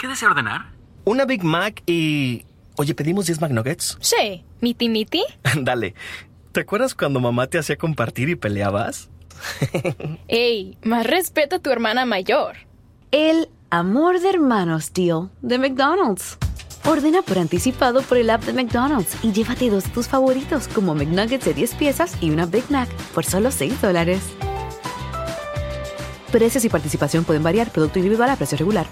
¿Qué desea ordenar? Una Big Mac y... Oye, ¿pedimos 10 McNuggets? Sí. ¿Miti, miti? Dale. ¿Te acuerdas cuando mamá te hacía compartir y peleabas? Ey, más respeto a tu hermana mayor. El amor de hermanos deal de McDonald's. Ordena por anticipado por el app de McDonald's y llévate dos de tus favoritos como McNuggets de 10 piezas y una Big Mac por solo $6. Precios y participación pueden variar. Producto individual a precio regular.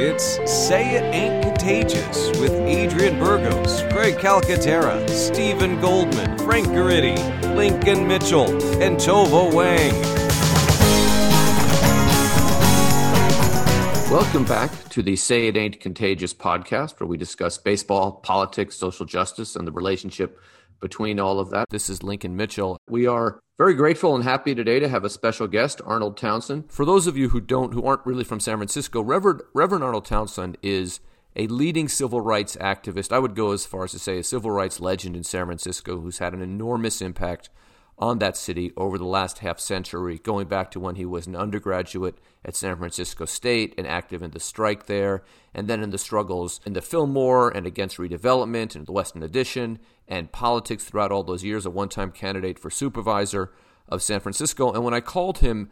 It's Say It Ain't Contagious with Adrian Burgos, Craig Calcaterra, Stephen Goldman, Frank Garrity, Lincoln Mitchell, and Tova Wang. Welcome back to the Say It Ain't Contagious podcast, where we discuss baseball, politics, social justice, and the relationship between all of that. This is Lincoln Mitchell. We are very grateful and happy today to have a special guest, Arnold Townsend. For those of you who aren't really from San Francisco, Reverend Arnold Townsend is a leading civil rights activist. I would go as far as to say a civil rights legend in San Francisco who's had an enormous impact on that city over the last half century, going back to when he was an undergraduate at San Francisco State and active in the strike there, and then in the struggles in the Fillmore and against redevelopment and the Western Addition and politics throughout all those years, a one-time candidate for supervisor of San Francisco. And when I called him,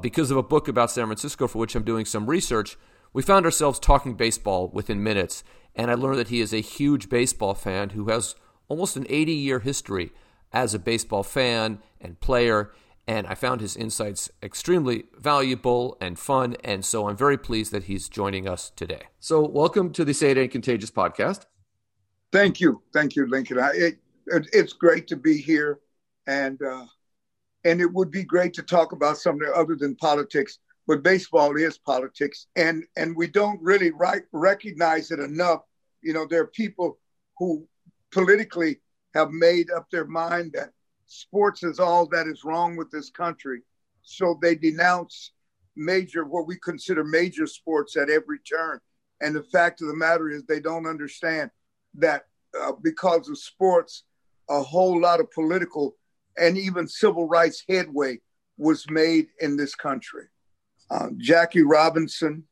because of a book about San Francisco for which I'm doing some research, we found ourselves talking baseball within minutes. And I learned that he is a huge baseball fan who has almost an 80-year history as a baseball fan and player, and I found his insights extremely valuable and fun, and so I'm very pleased that he's joining us today. So welcome to the Say It Ain't Contagious podcast. Thank you. Thank you, Lincoln. It's great to be here, and it would be great to talk about something other than politics, but baseball is politics, and we don't really recognize it enough. You know, there are people who politically have made up their mind that sports is all that is wrong with this country. So they denounce what we consider major sports at every turn. And the fact of the matter is they don't understand that because of sports, a whole lot of political and even civil rights headway was made in this country. Jackie Robinson,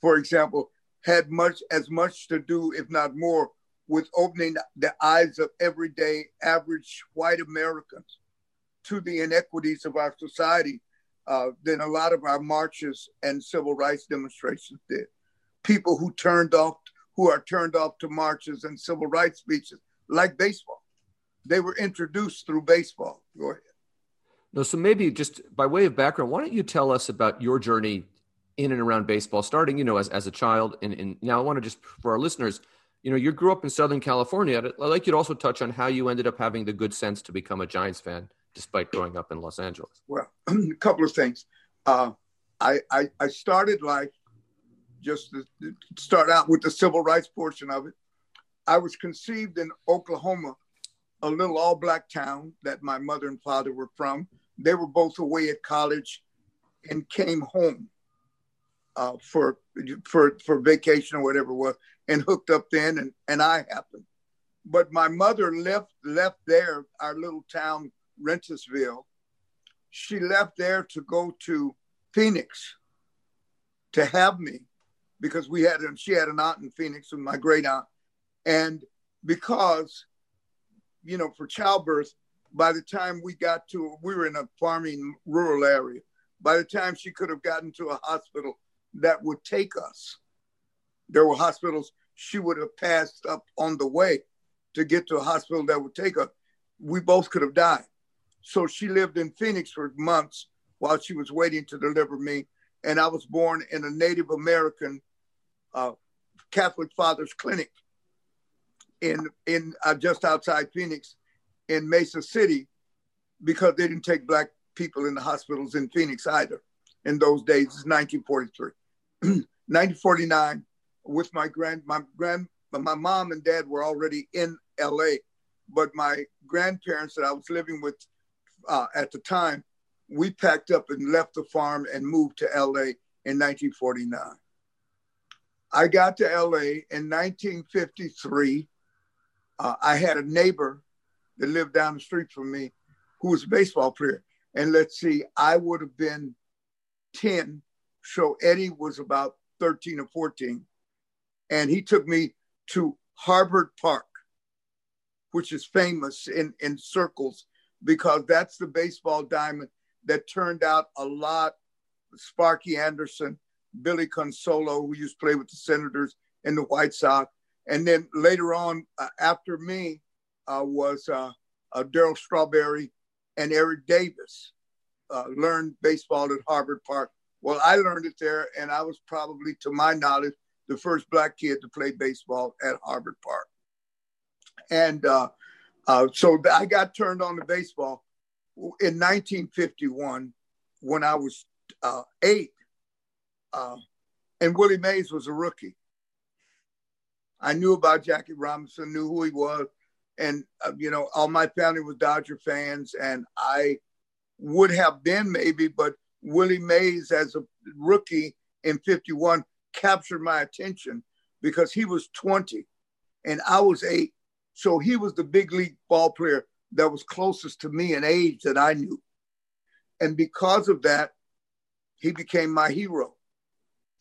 for example, had as much to do, if not more, with opening the eyes of everyday average white Americans to the inequities of our society than a lot of our marches and civil rights demonstrations did. People who are turned off to marches and civil rights speeches, like baseball. They were introduced through baseball. Go ahead. No, so maybe just by way of background, why don't you tell us about your journey in and around baseball, starting, you know, as a child. And now I want to just, for our listeners, you know, you grew up in Southern California. I'd like you to also touch on how you ended up having the good sense to become a Giants fan, despite growing up in Los Angeles. Well, a couple of things. I started life, just to start out with the civil rights portion of it. I was conceived in Oklahoma, a little all-black town that my mother and father were from. They were both away at college and came home for vacation or whatever it was, and hooked up then, and I happened. But my mother left there, our little town, Rentisville. She left there to go to Phoenix to have me, because she had an aunt in Phoenix, and my great aunt. And because, you know, for childbirth, by the time we were in a farming rural area, by the time she could have gotten to a hospital that would take us, there were hospitals she would have passed up on the way to get to a hospital that would take her. We both could have died. So she lived in Phoenix for months while she was waiting to deliver me. And I was born in a Native American Catholic Father's clinic in just outside Phoenix in Mesa City, because they didn't take Black people in the hospitals in Phoenix either. In those days, it's 1943. 1949, with my mom and dad were already in LA, but my grandparents that I was living with at the time, we packed up and left the farm and moved to LA in 1949. I got to LA in 1953. I had a neighbor that lived down the street from me who was a baseball player. And let's see, I would have been 10. So Eddie was about 13 or 14. And he took me to Harvard Park, which is famous in circles because that's the baseball diamond that turned out a lot. Sparky Anderson, Billy Consolo, who used to play with the Senators and the White Sox. And then later on, after me, was Darryl Strawberry and Eric Davis learned baseball at Harvard Park. Well, I learned it there, and I was probably, to my knowledge, the first Black kid to play baseball at Harvard Park. And so I got turned on to baseball in 1951 when I was 8. And Willie Mays was a rookie. I knew about Jackie Robinson, knew who he was. And, you know, all my family was Dodger fans. And I would have been maybe, but Willie Mays as a rookie in 51 captured my attention because he was 20 and I was 8. So he was the big league ball player that was closest to me in age that I knew. And because of that, he became my hero.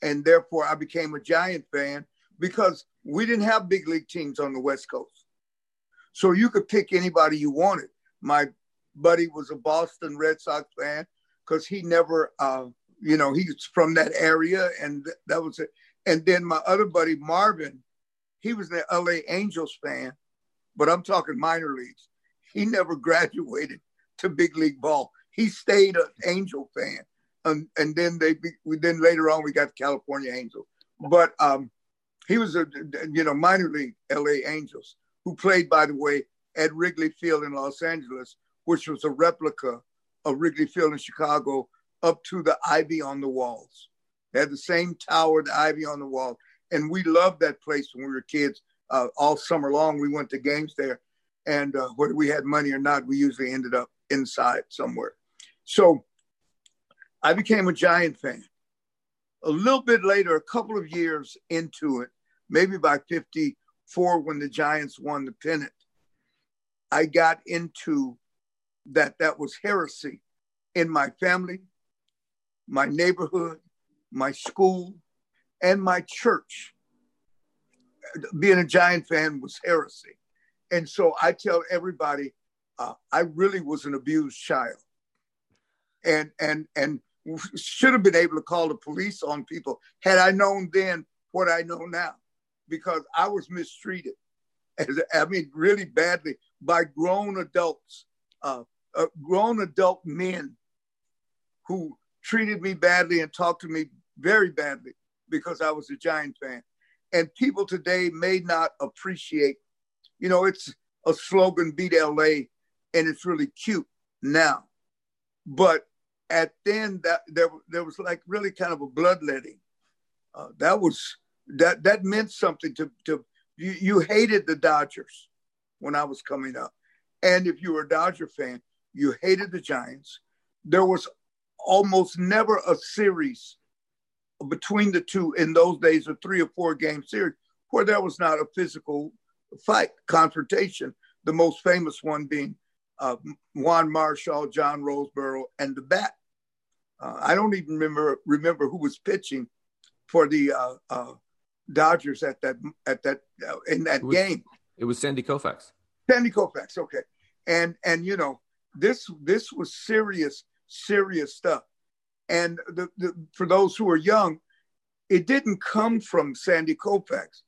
And therefore, I became a Giant fan because we didn't have big league teams on the West Coast. So you could pick anybody you wanted. My buddy was a Boston Red Sox fan because he never, you know, he's from that area. And that was it. And then my other buddy, Marvin, he was an LA Angels fan, but I'm talking minor leagues. He never graduated to big league ball. He stayed an Angel fan. And then then later on we got the California Angels, but he was a minor league L.A. Angels who played, by the way, at Wrigley Field in Los Angeles, which was a replica of Wrigley Field in Chicago, up to the ivy on the walls. They had the same tower, the ivy on the wall, and we loved that place when we were kids. All summer long, we went to games there, and whether we had money or not, we usually ended up inside somewhere. So I became a Giant fan. A little bit later, a couple of years into it, maybe by 54 when the Giants won the pennant, I got into that was heresy in my family, my neighborhood, my school, and my church. Being a Giant fan was heresy. And so I tell everybody, I really was an abused child. And should have been able to call the police on people had I known then what I know now, because I was mistreated, really badly by grown adults, grown adult men who treated me badly and talked to me very badly because I was a Giant fan. And people today may not appreciate, you know, it's a slogan, beat LA, and it's really cute now. But at then, there was like really kind of a bloodletting. That meant something to you hated the Dodgers when I was coming up. And if you were a Dodger fan, you hated the Giants. There was almost never a series between the two in those days, a 3 or 4 game series, where there was not a physical fight, confrontation, the most famous one being Juan Marshall, John Roseboro, and the bat. I don't even remember who was pitching for the Dodgers in that game. It was Sandy Koufax. Sandy Koufax, okay. And you know, this was serious stuff. And for those who are young, it didn't come from Sandy Koufax.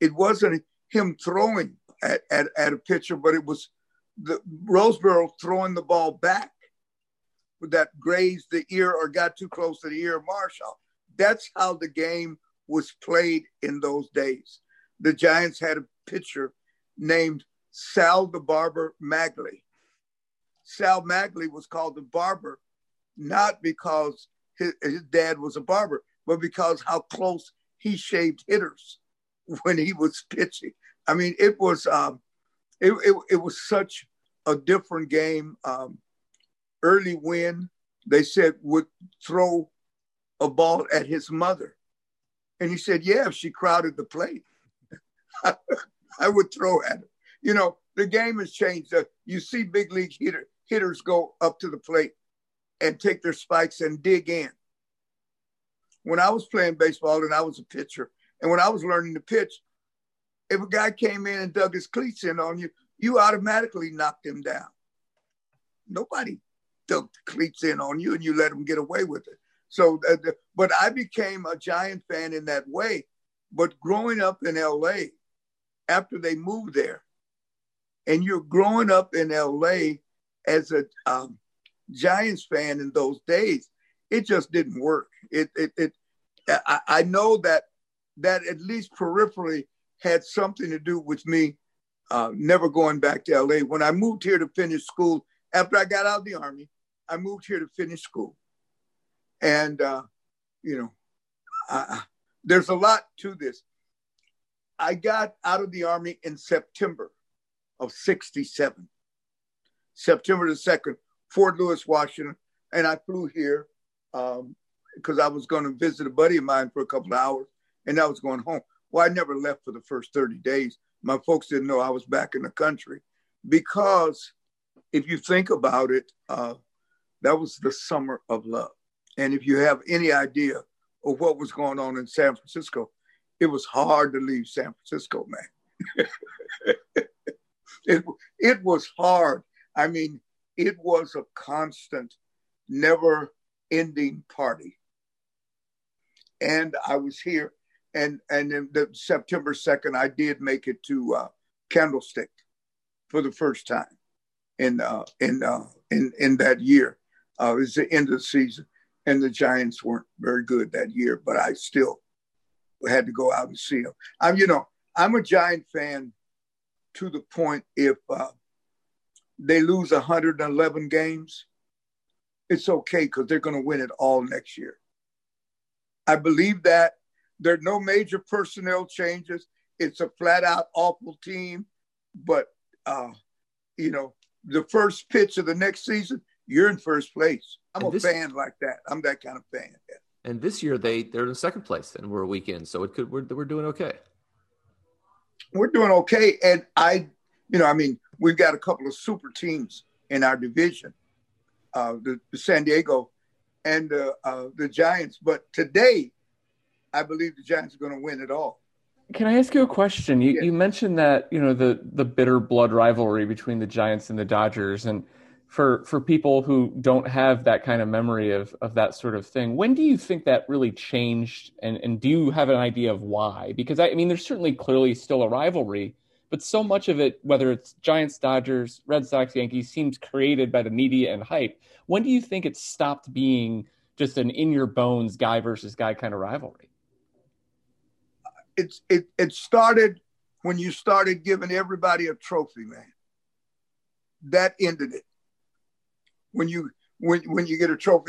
It wasn't him throwing at a pitcher, but it was the Roseboro throwing the ball back that grazed the ear or got too close to the ear of Marshall. That's how the game was played in those days. The Giants had a pitcher named Sal the Barber Maglie. Sal Maglie was called the Barber, not because his dad was a barber, but because how close he shaved hitters when he was pitching. I mean, it was... It was such a different game. Early Wynn, they said, would throw a ball at his mother. And he said, yeah, if she crowded the plate, I would throw at her. You know, the game has changed. You see big league hitter, hitters go up to the plate and take their spikes and dig in. When I was playing baseball and I was a pitcher, and when I was learning to pitch, if a guy came in and dug his cleats in on you, you automatically knocked him down. Nobody dug the cleats in on you and you let him get away with it. So, but I became a Giant fan in that way. But growing up in LA, after they moved there, and you're growing up in LA as a Giants fan in those days, it just didn't work. I know that at least peripherally had something to do with me never going back to LA. When I moved here to finish school, after I got out of the Army, I moved here to finish school. And, there's a lot to this. I got out of the Army in September of 67, September the 2nd, Fort Lewis, Washington. And I flew here because I was going to visit a buddy of mine for a couple of hours, and I was going home. Well, I never left for the first 30 days. My folks didn't know I was back in the country, because if you think about it, that was the summer of love. And if you have any idea of what was going on in San Francisco, it was hard to leave San Francisco, man. It was hard. I mean, it was a constant, never-ending party. And I was here. And then September 2nd, I did make it to Candlestick for the first time in that year. It was the end of the season. And the Giants weren't very good that year, but I still had to go out and see them. I'm a Giant fan to the point if they lose 111 games, it's okay because they're going to win it all next year. I believe that. There are no major personnel changes. It's a flat-out awful team. But, the first pitch of the next season, you're in first place. I'm a fan like that. I'm that kind of fan. Yeah. And this year they're in second place and we're a week in, so we're doing okay. We're doing okay, and we've got a couple of super teams in our division, the San Diego and the Giants. But today, I believe the Giants are going to win it all. Can I ask you a question? You mentioned that the bitter blood rivalry between the Giants and the Dodgers, and for people who don't have that kind of memory of that sort of thing, when do you think that really changed? And do you have an idea of why? Because there's certainly clearly still a rivalry, but so much of it, whether it's Giants, Dodgers, Red Sox, Yankees, seems created by the media and hype. When do you think it stopped being just an in your bones guy versus guy kind of rivalry? It started when you started giving everybody a trophy, man. That ended it. When you get a trophy,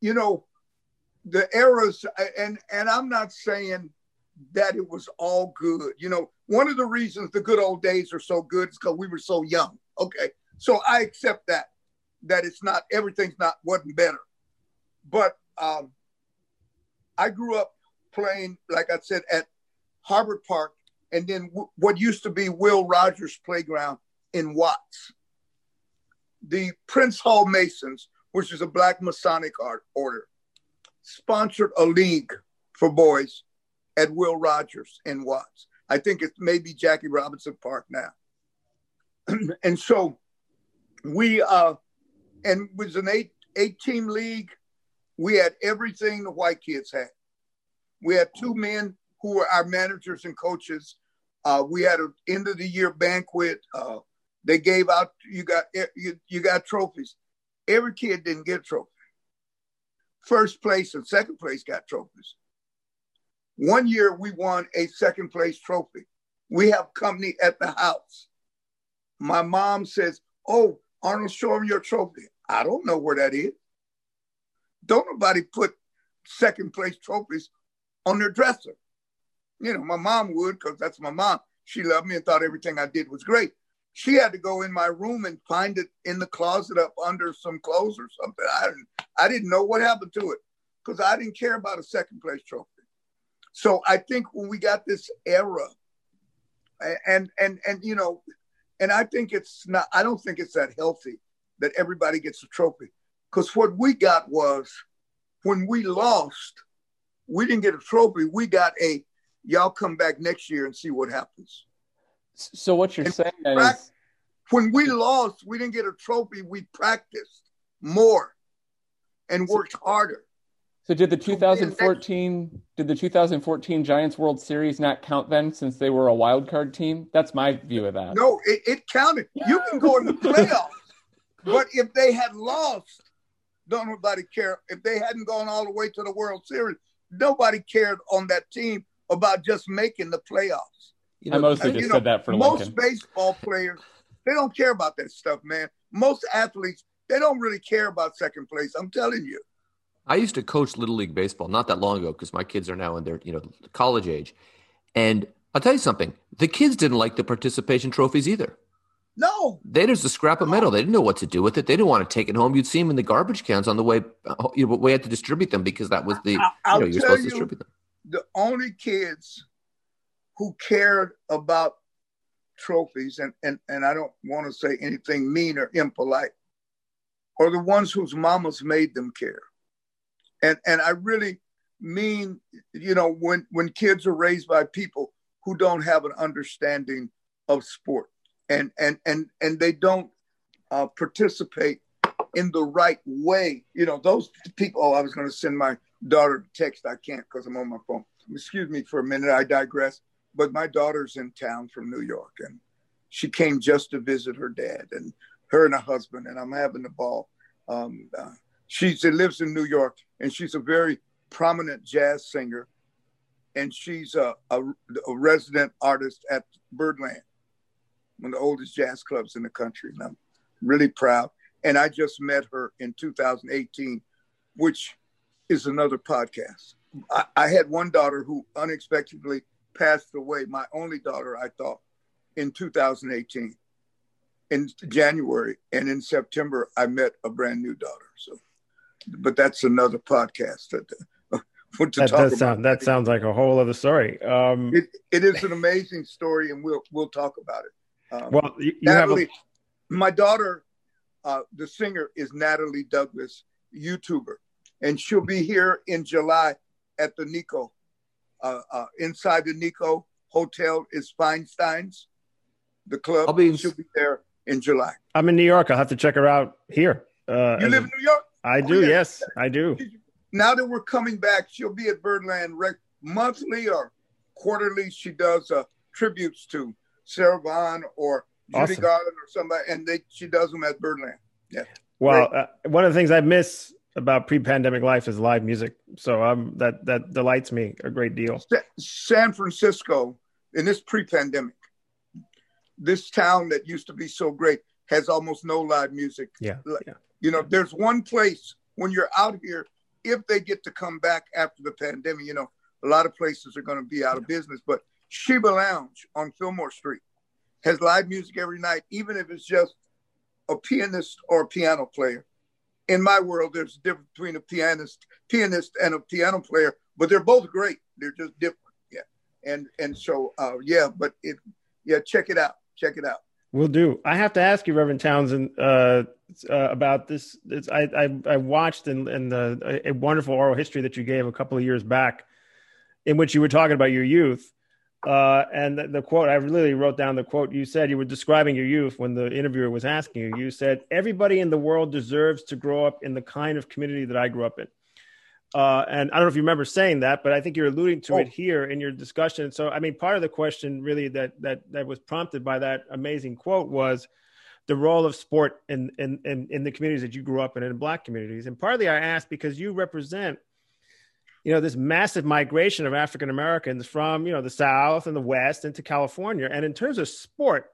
the eras, and I'm not saying that it was all good. One of the reasons the good old days are so good is because we were so young. Okay, so I accept that it's not, everything's not, wasn't better. But I grew up playing, like I said, at Harvard Park, and then what used to be Will Rogers Playground in Watts. The Prince Hall Masons, which is a Black Masonic order, sponsored a league for boys at Will Rogers in Watts. I think it's maybe Jackie Robinson Park now. And so we, and it was an eight-team league. We had everything the white kids had. We had two men who were our managers and coaches. We had an end-of-the-year banquet. They gave out, you got trophies. Every kid didn't get a trophy. First place and second place got trophies. One year we won a second place trophy. We have company at the house. My mom says, "Oh, Arnold, show him your trophy." I don't know where that is. Don't nobody put second place trophies on their dresser. My mom would, because that's my mom. She loved me and thought everything I did was great. She had to go in my room and find it in the closet up under some clothes or something. I didn't know what happened to it because I didn't care about a second place trophy. So I think when we got this era, and I think it's not, I don't think it's that healthy that everybody gets a trophy. Because what we got was, when we lost, we didn't get a trophy. We got a, y'all come back next year and see what happens. So what you're saying is, when we lost, we didn't get a trophy. We practiced more and worked harder. So did the 2014 Giants World Series not count then, since they were a wild card team? That's my view of that. No, it counted. Yeah. You can go in the playoffs, but if they had lost, don't nobody care. If they hadn't gone all the way to the World Series, nobody cared on that team about just making the playoffs. You know, I mostly just said that for Lincoln. Most baseball players, they don't care about that stuff, man. Most athletes, they don't really care about second place. I'm telling you. I used to coach Little League Baseball not that long ago, because my kids are now in their, college age. And I'll tell you something, the kids didn't like the participation trophies either. No. They just a scrap of metal. They didn't know what to do with it. They didn't want to take it home. You'd see them in the garbage cans on the way. We had to distribute them because that was the, you're supposed to distribute them. The only kids who cared about trophies, and I don't want to say anything mean or impolite, are the ones whose mamas made them care. And I really mean, when kids are raised by people who don't have an understanding of sport and they don't participate in the right way. Those people, I was going to send my daughter a text. I can't because I'm on my phone. Excuse me for a minute. I digress. But my daughter's in town from New York, and she came just to visit her dad and her and her husband. And I'm having a ball. She lives in New York, and she's a very prominent jazz singer, and she's a resident artist at Birdland, one of the oldest jazz clubs in the country, and I'm really proud. And I just met her in 2018, which is another podcast. I had one daughter who unexpectedly passed away, my only daughter, I thought, in 2018, in January, and in September, I met a brand new daughter, so. But that's another podcast. That sounds like a whole other story. It is an amazing story, and we'll talk about it. Natalie, my daughter, the singer, is Natalie Douglas, YouTuber, and she'll be here in July at the Nico. Inside the Nico Hotel is Feinstein's, the club. She'll be there in July. I'm in New York. I'll have to check her out here. You live in New York? I do, yes, I do. Now that we're coming back, she'll be at Birdland monthly or quarterly. She does tributes to Sarah Vaughan or Judy Garland or somebody, and she does them at Birdland. Yeah. Well, one of the things I miss about pre-pandemic life is live music. So that delights me a great deal. San Francisco, in this pre-pandemic, this town that used to be so great has almost no live music. Yeah. There's one place when you're out here, if they get to come back after the pandemic, a lot of places are going to be out of business, but Sheba Lounge on Fillmore Street has live music every night, even if it's just a pianist or a piano player. In my world, there's a difference between a pianist and a piano player, but they're both great. They're just different. Yeah. And so, check it out. Check it out. Will do. I have to ask you, Reverend Townsend, about this. I watched in a wonderful oral history that you gave a couple of years back, in which you were talking about your youth. And the quote, I really wrote down the quote you said. You were describing your youth when the interviewer was asking you. You said, "Everybody in the world deserves to grow up in the kind of community that I grew up in." And I don't know if you remember saying that, but I think you're alluding to it here in your discussion. So, part of the question really that was prompted by that amazing quote was the role of sport in the communities that you grew up in Black communities. And partly I asked because you represent, this massive migration of African Americans from, the South and the West into California. And in terms of sport,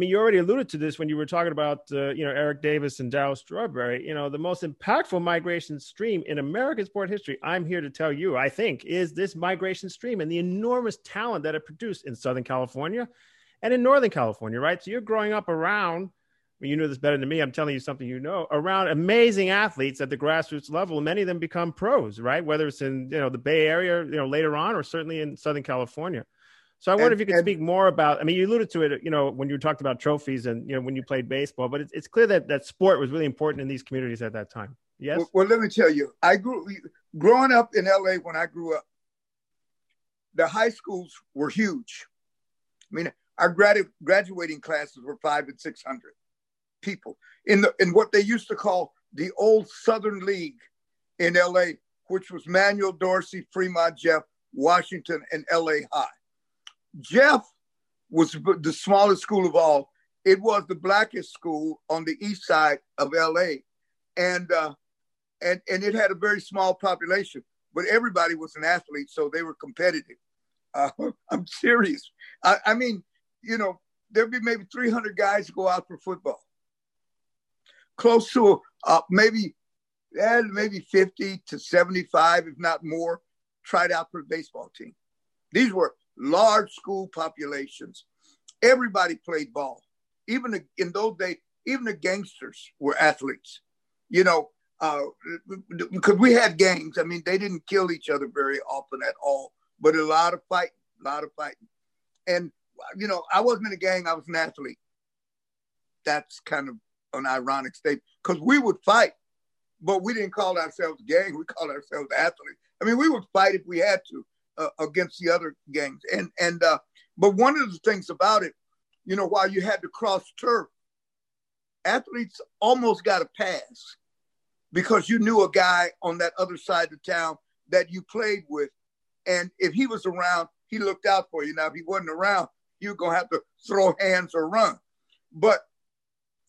you already alluded to this when you were talking about, Eric Davis and Darryl Strawberry, the most impactful migration stream in American sport history, I'm here to tell you, I think, is this migration stream and the enormous talent that it produced in Southern California and in Northern California, right? So you're growing up around, you know this better than me, I'm telling you something around amazing athletes at the grassroots level. Many of them become pros, right? Whether it's in, the Bay Area, later on, or certainly in Southern California. So I wonder if you could speak more about, I mean, you alluded to it, you know, when you talked about trophies and, you know, when you played baseball, but it's clear that that sport was really important in these communities at that time. Yes. Well, let me tell you, growing up in LA, when I grew up, the high schools were huge. I mean, our graduating classes were 500 and 600 people in what they used to call the old Southern League in LA, which was Manuel, Dorsey, Fremont, Jeff, Washington, and LA High. Jeff was the smallest school of all. It was the blackest school on the east side of LA, and it had a very small population. But everybody was an athlete, so they were competitive. I'm serious. I mean, you know, there'd be maybe 300 guys go out for football. Close to maybe 50 to 75, if not more, tried out for the baseball team. These were large school populations. Everybody played ball. Even in those days, even the gangsters were athletes, you know, because we had gangs. I mean, they didn't kill each other very often at all, but a lot of fighting. And, you know, I wasn't in a gang. I was an athlete. That's kind of an ironic statement because we would fight, but we didn't call ourselves gang. We called ourselves athletes. I mean, we would fight if we had to against the other gangs. But one of the things about it, you know, while you had to cross turf, athletes almost got a pass because you knew a guy on that other side of town that you played with. And if he was around, he looked out for you. Now, if he wasn't around, you were going to have to throw hands or run. But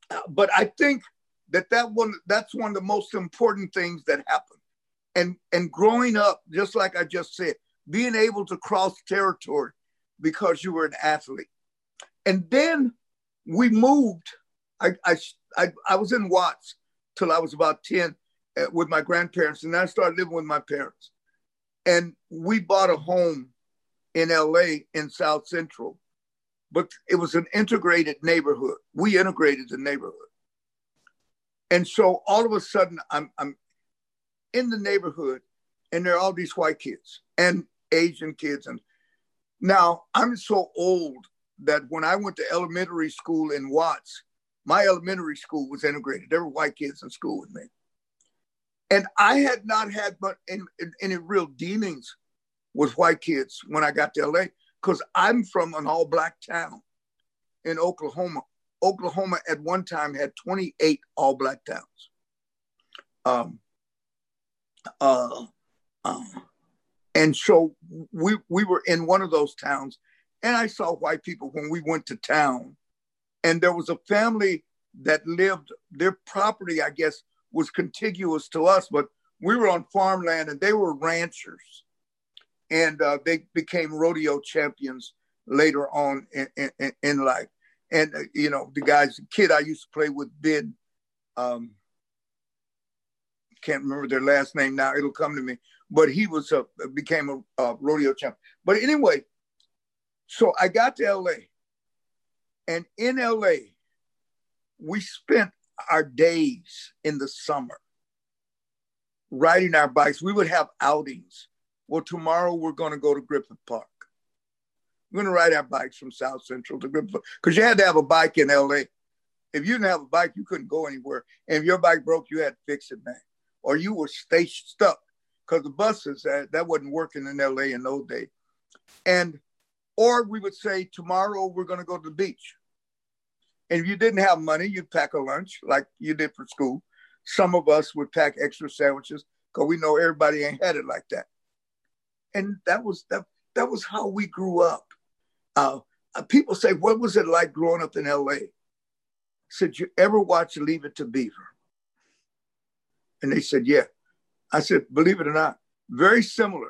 I think that's one of the most important things that happened. And growing up, just like I just said, being able to cross territory because you were an athlete. And then we moved. I was in Watts till I was about 10 with my grandparents. And then I started living with my parents. And we bought a home in LA in South Central, but it was an integrated neighborhood. We integrated the neighborhood. And so all of a sudden I'm in the neighborhood and there are all these white kids and Asian kids. And now I'm so old that when I went to elementary school in Watts, my elementary school was integrated. There were white kids in school with me. And I had not had any real dealings with white kids when I got to LA, because I'm from an all black town in Oklahoma. Oklahoma at one time had 28 all black towns. And so we were in one of those towns, and I saw white people when we went to town. And there was a family that lived, their property, I guess, was contiguous to us, but we were on farmland and they were ranchers. And they became rodeo champions later on in life. And, you know, the kid I used to play with did, can't remember their last name now, it'll come to me, but he became a rodeo champion. But anyway, so I got to LA, and in LA, we spent our days in the summer riding our bikes. We would have outings. Well, tomorrow we're going to go to Griffith Park. We're going to ride our bikes from South Central to Griffith Park, because you had to have a bike in LA. If you didn't have a bike, you couldn't go anywhere. And if your bike broke, you had to fix it, man. Or you were stuck, because the buses, that wasn't working in LA in those days. Or we would say, tomorrow we're going to go to the beach. And if you didn't have money, you'd pack a lunch like you did for school. Some of us would pack extra sandwiches because we know everybody ain't had it like that. And that was how we grew up. People say, what was it like growing up in LA? I said, you ever watch Leave It to Beaver? And they said, yeah. I said, believe it or not, very similar,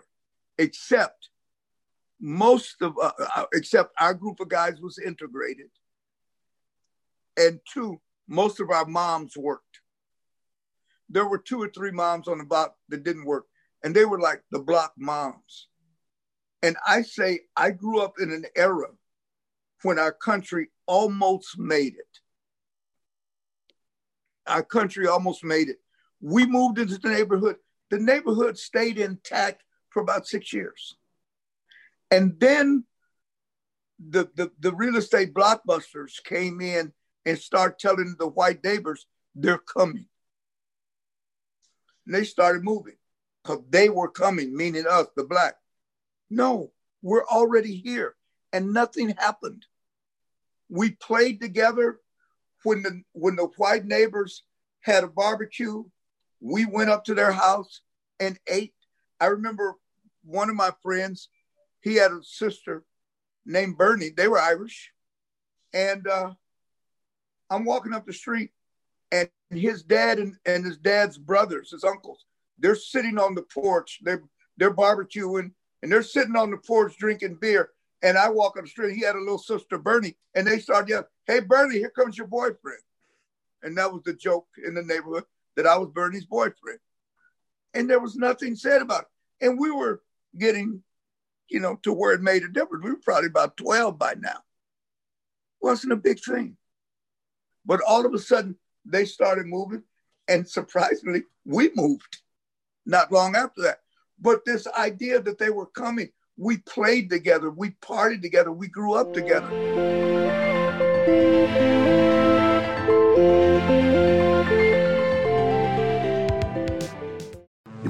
except except our group of guys was integrated. And two, most of our moms worked. There were two or three moms on the block that didn't work. And they were like the block moms. And I say, I grew up in an era when our country almost made it. Our country almost made it. We moved into the neighborhood. The neighborhood stayed intact for about 6 years. And then the real estate blockbusters came in and start telling the white neighbors they're coming. And they started moving because they were coming, meaning us, the black. No, we're already here, and nothing happened. We played together. When the white neighbors had a barbecue, we went up to their house and ate. I remember one of my friends, he had a sister named Bernie. They were Irish. And I'm walking up the street, and his dad and his dad's brothers, his uncles, they're sitting on the porch. They're barbecuing, and they're sitting on the porch drinking beer. And I walk on the street. He had a little sister, Bernie, and they started yelling, "Hey, Bernie, here comes your boyfriend." And that was the joke in the neighborhood, that I was Bernie's boyfriend. And there was nothing said about it. And we were getting, you know, to where it made a difference. We were probably about 12 by now. Wasn't a big thing. But all of a sudden, they started moving. And surprisingly, we moved not long after that. But this idea that they were coming, we played together, we partied together, we grew up together. You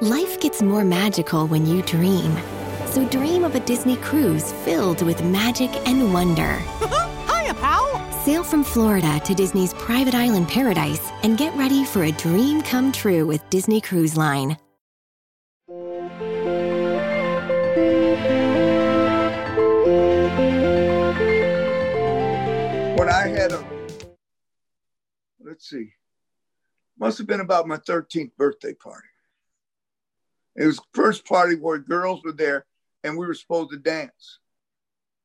Life gets more magical when you dream. So dream of a Disney cruise filled with magic and wonder. Hiya, pal! Sail from Florida to Disney's private island paradise and get ready for a dream come true with Disney Cruise Line. When I had must have been about my 13th birthday party. It was the first party where girls were there and we were supposed to dance.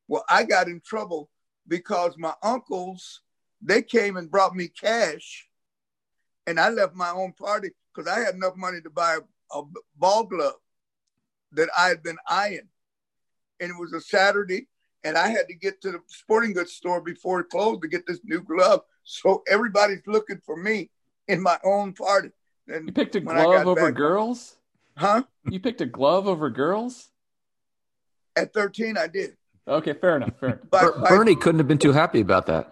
Well, I got in trouble because my uncles, they came and brought me cash, and I left my own party because I had enough money to buy a ball glove that I had been eyeing. And it was a Saturday, and I had to get to the sporting goods store before it closed to get this new glove. So everybody's looking for me in my own party. And you picked a glove over girls? Huh? You picked a glove over girls? At 13, I did. Okay, fair enough. Bernie couldn't have been too happy about that.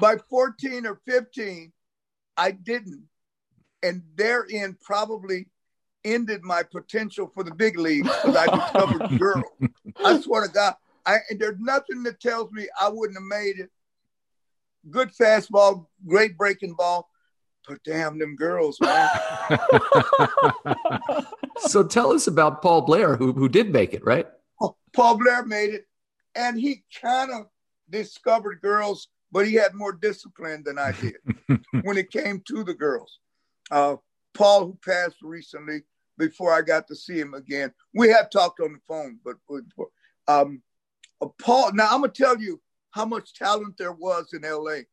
By 14 or 15, I didn't. And therein probably ended my potential for the big leagues because I discovered girls. I swear to God. There's nothing that tells me I wouldn't have made it. Good fastball, great breaking ball, but damn them girls, man. So tell us about Paul Blair, who did make it, right? Oh, Paul Blair made it, and he kind of discovered girls, but he had more discipline than I did when it came to the girls. Paul, who passed recently, before I got to see him again. We have talked on the phone, but Paul, now I'm going to tell you how much talent there was in L.A.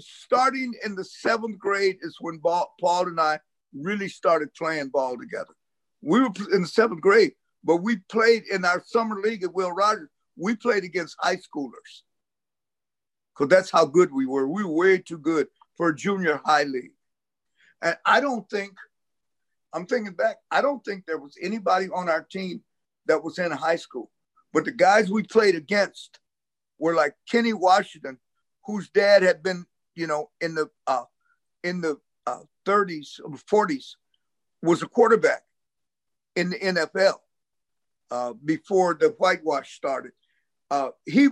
Starting in the seventh grade is when Paul and I really started playing ball together. We were in the seventh grade, but we played in our summer league at Will Rogers. We played against high schoolers because that's how good we were. We were way too good for a junior high league. And I'm thinking back, I don't think there was anybody on our team that was in high school. But the guys we played against were like Kenny Washington, whose dad had been, you know, in the 30s or 40s, was a quarterback in the NFL before the whitewash started. He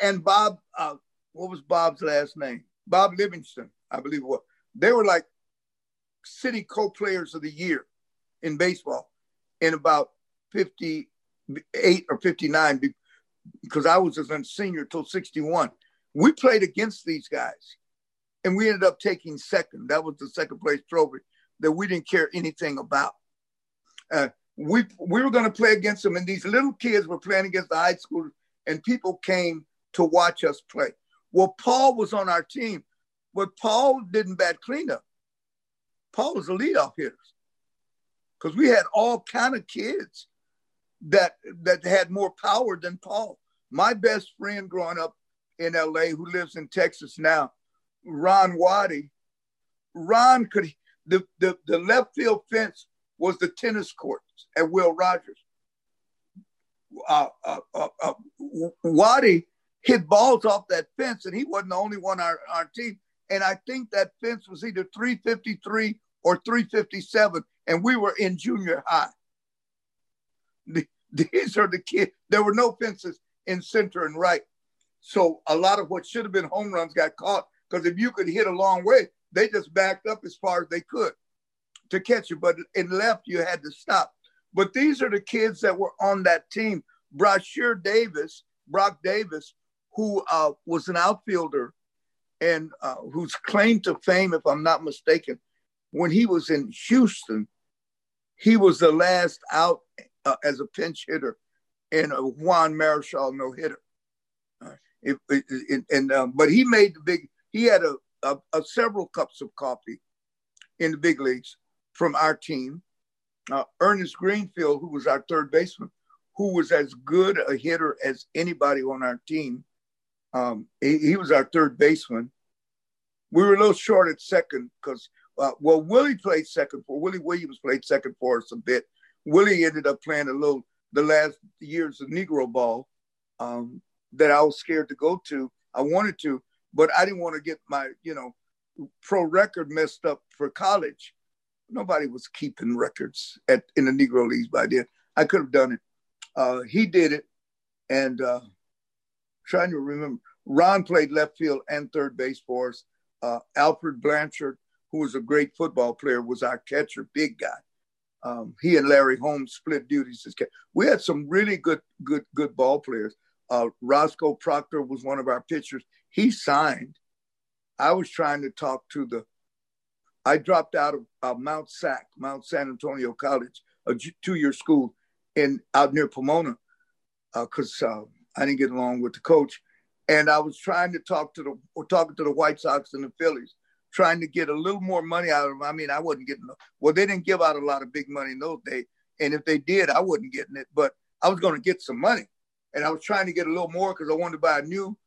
and Bob, what was Bob's last name? Bob Livingston, I believe it was. They were like city co-players of the year in baseball in about 58 or 59, because I was a senior till 61. We played against these guys, and we ended up taking second. That was the second place trophy that we didn't care anything about. we were going to play against them, and these little kids were playing against the high school, and people came to watch us play. Well, Paul was on our team, but Paul didn't bat cleanup. Paul was the leadoff hitter, because we had all kind of kids that had more power than Paul. My best friend growing up in L.A., who lives in Texas now, Ron Waddy. Ron could the left field fence was the tennis courts at Will Rogers. Waddy hit balls off that fence, and he wasn't the only one on our team. And I think that fence was either 353 or 357, and we were in junior high. These are the kids. There were no fences in center and right. So a lot of what should have been home runs got caught, because if you could hit a long way, they just backed up as far as they could to catch you. But in left, you had to stop. But these are the kids that were on that team. Brock Davis, who was an outfielder and whose claim to fame, if I'm not mistaken, when he was in Houston, he was the last out as a pinch hitter in a Juan Marshall no-hitter. But he made the big. He had several cups of coffee in the big leagues from our team. Ernest Greenfield, who was our third baseman, who was as good a hitter as anybody on our team. He was our third baseman. We were a little short at second because, Willie played second for Willie Williams played second for us a bit. Willie ended up playing the last years of Negro ball that I was scared to go to. I wanted to, but I didn't want to get my, pro record messed up for college. Nobody was keeping records in the Negro Leagues by then. I could have done it. He did it. And trying to remember, Ron played left field and third base for us. Alfred Blanchard, who was a great football player, was our catcher, big guy. He and Larry Holmes split duties as catcher. We had some really good ball players. Roscoe Proctor was one of our pitchers. He signed. I was trying to talk to I dropped out of Mount San Antonio College, a two-year school out near Pomona, because I didn't get along with the coach. And I was trying to talking to the White Sox and the Phillies, trying to get a little more money out of them. I mean, I wasn't getting, they didn't give out a lot of big money in those days. And if they did, I wasn't getting it, but I was going to get some money. And I was trying to get a little more because I wanted to buy a new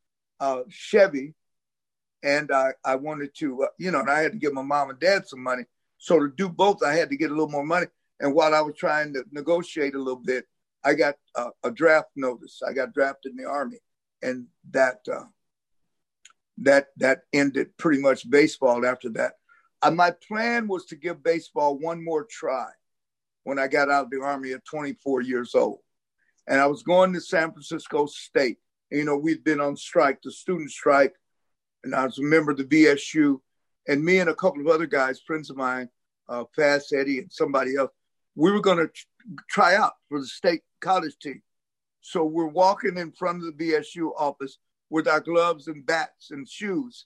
Chevy. And I wanted to, and I had to give my mom and dad some money. So to do both, I had to get a little more money. And while I was trying to negotiate a little bit, I got a draft notice. I got drafted in the Army. And that ended pretty much baseball after that. My plan was to give baseball one more try when I got out of the Army at 24 years old. And I was going to San Francisco State. And, we'd been on strike, the student strike. And I was a member of the BSU. And me and a couple of other guys, friends of mine, Fast Eddie and somebody else, we were going to try out for the state college team. So we're walking in front of the BSU office with our gloves and bats and shoes.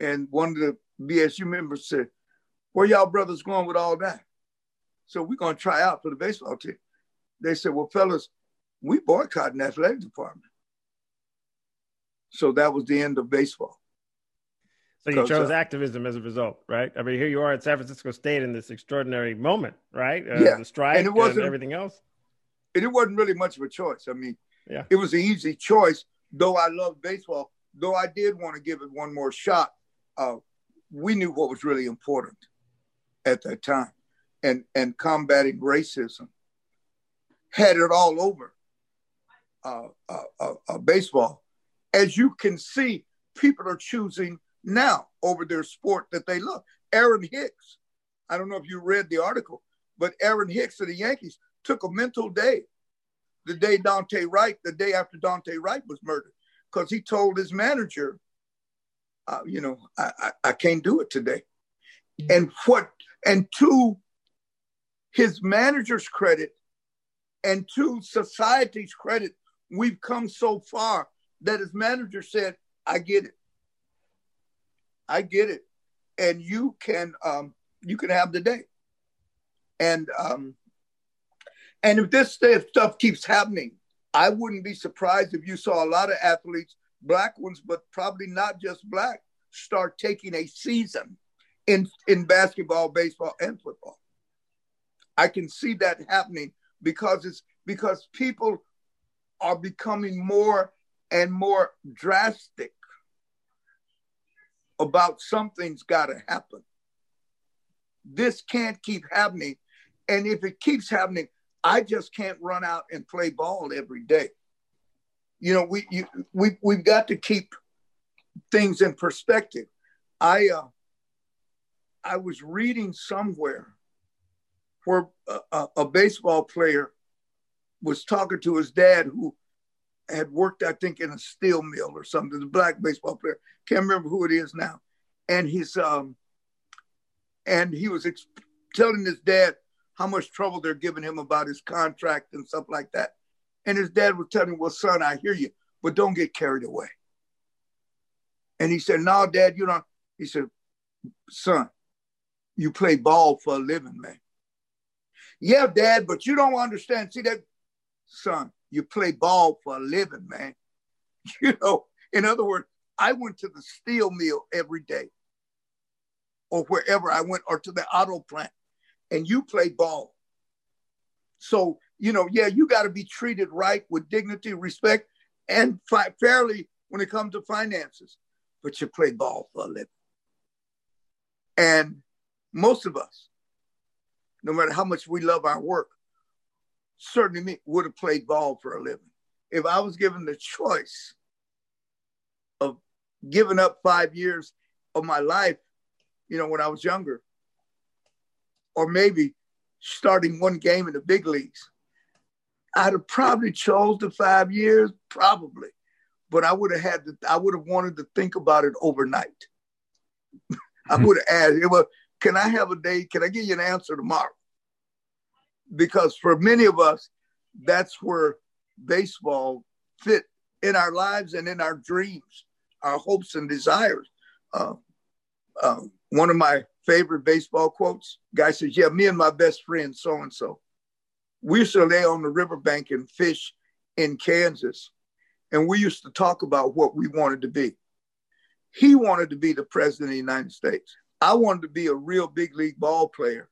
And one of the BSU members said, "Where y'all brothers going with all that?" So we're going to try out for the baseball team. They said, "Well, fellas, we boycotting the athletic department." So that was the end of baseball. So you chose activism as a result, right? I mean, here you are at San Francisco State in this extraordinary moment, right? Yeah. The strike and everything else. And it wasn't really much of a choice. I mean, It was an easy choice, though I loved baseball, though I did want to give it one more shot. We knew what was really important at that time. And combating racism had it all over baseball. As you can see, people are choosing now over their sport that they love. Aaron Hicks, I don't know if you read the article, but Aaron Hicks of the Yankees took a mental day, the day after Dante Wright was murdered, because he told his manager, I can't do it today. And to his manager's credit and to society's credit, we've come so far that his manager said, I get it. And you can have the day. And And if this stuff keeps happening, I wouldn't be surprised if you saw a lot of athletes, black ones, but probably not just black, start taking a season in basketball, baseball, and football. I can see that happening because people are becoming more and more drastic about something's got to happen. This can't keep happening. And if it keeps happening, I just can't run out and play ball every day. You know, we've got to keep things in perspective. I was reading somewhere where a baseball player was talking to his dad, who had worked, I think, in a steel mill or something. The black baseball player, can't remember who it is now, and he was telling his dad how much trouble they're giving him about his contract and stuff like that. And his dad was telling him, well, son, I hear you, but don't get carried away. And he said, no, Dad, you don't. He said, son, you play ball for a living, man. Yeah, Dad, but you don't understand. See that, son, you play ball for a living, man. You know, in other words, I went to the steel mill every day or wherever I went, or to the auto plant, and you play ball. So, you know, yeah, you got to be treated right with dignity, respect, and fairly when it comes to finances, but you play ball for a living. And most of us, no matter how much we love our work, certainly me, would have played ball for a living. If I was given the choice of giving up 5 years of my life, you know, when I was younger, or maybe starting one game in the big leagues, I'd have probably chose the 5 years, probably. But I would have wanted to think about it overnight. I would have asked, well, can I have a day? Can I get you an answer tomorrow? Because for many of us, that's where baseball fit in our lives and in our dreams, our hopes and desires. One of my favorite baseball quotes, guy says, yeah, me and my best friend, so-and-so, we used to lay on the riverbank and fish in Kansas. And we used to talk about what we wanted to be. He wanted to be the president of the United States. I wanted to be a real big league ball player,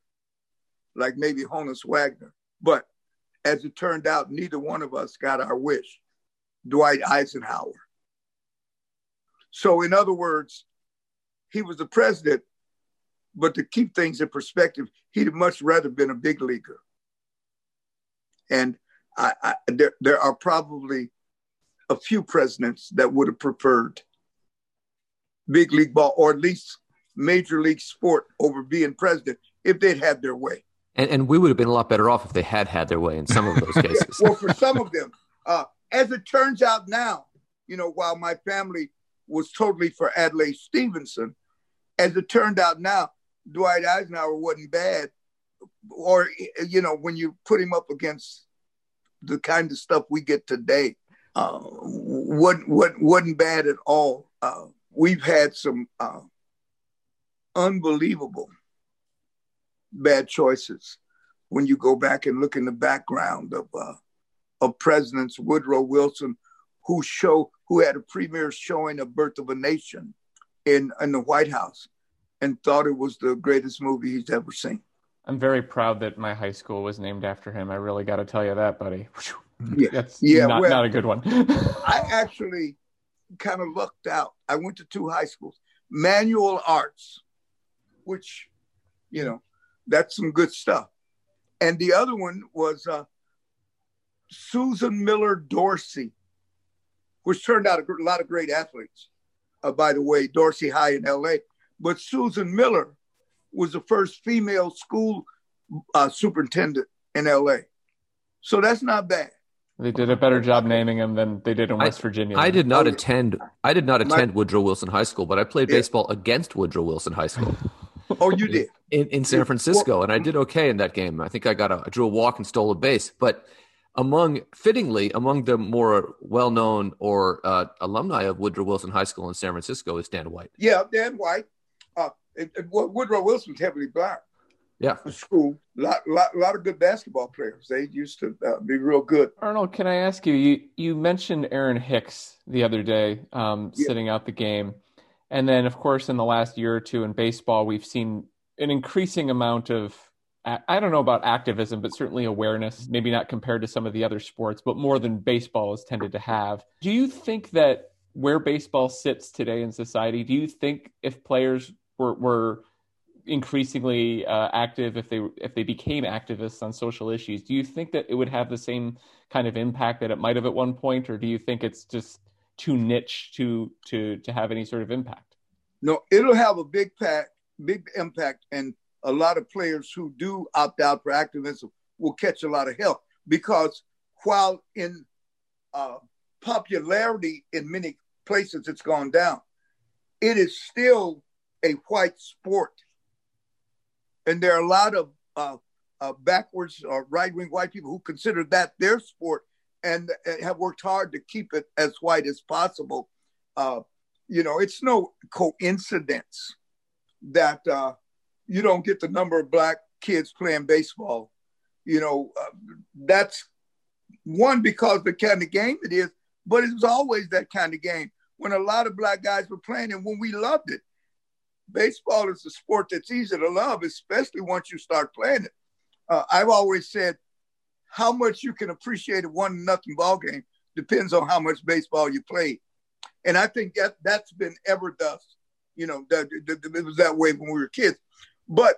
like maybe Honus Wagner. But as it turned out, neither one of us got our wish. Dwight Eisenhower. So in other words, he was the president, but to keep things in perspective, he'd have much rather been a big leaguer. And there are probably a few presidents that would have preferred big league ball, or at least major league sport, over being president if they'd had their way. And we would have been a lot better off if they had their way in some of those cases. Well, for some of them, as it turns out now, you know, while my family was totally for Adlai Stevenson, as it turned out now, Dwight Eisenhower wasn't bad. Or, you know, when you put him up against the kind of stuff we get today, wasn't bad at all. We've had some unbelievable bad choices when you go back and look in the background of presidents. Woodrow Wilson, who had a premiere showing of Birth of a Nation in the White House, and thought it was the greatest movie he's ever seen. I'm very proud that my high school was named after him. I really got to tell you that, buddy. Yeah. That's not a good one. I actually kind of lucked out. I went to two high schools. Manual arts, which, you know, that's some good stuff. And the other one was Susan Miller Dorsey, which turned out a lot of great athletes, by the way, Dorsey High in L.A. But Susan Miller was the first female school superintendent in L.A. So that's not bad. They did a better job naming him than they did in West Virginia. I did not attend Woodrow Wilson High School, but I played baseball against Woodrow Wilson High School. Oh, you did? In San Francisco, and I did okay in that game. I think I drew a walk and stole a base. But among the more well-known or alumni of Woodrow Wilson High School in San Francisco is Dan White. Yeah, Dan White. Woodrow Wilson's heavily black. Yeah. School. A lot of good basketball players. They used to be real good. Arnold, can I ask you, you mentioned Aaron Hicks the other day, sitting out the game. And then, of course, in the last year or two in baseball, we've seen an increasing amount of, I don't know about activism, but certainly awareness, maybe not compared to some of the other sports, but more than baseball has tended to have. Do you think that where baseball sits today in society, do you think if players were increasingly active, if they became activists on social issues, do you think that it would have the same kind of impact that it might have at one point? Or do you think it's just too niche to have any sort of impact? No, it'll have a big impact, and a lot of players who do opt out for activism will catch a lot of help, because while in popularity in many places it's gone down, it is still a white sport. And there are a lot of backwards or right-wing white people who consider that their sport and have worked hard to keep it as white as possible. It's no coincidence that you don't get the number of black kids playing baseball. That's one, because the kind of game it is, but it was always that kind of game when a lot of black guys were playing and when we loved it. Baseball is a sport that's easy to love, especially once you start playing it. I've always said how much you can appreciate a 1-0 ball game depends on how much baseball you played. And I think that's been ever thus. It was that way when we were kids. But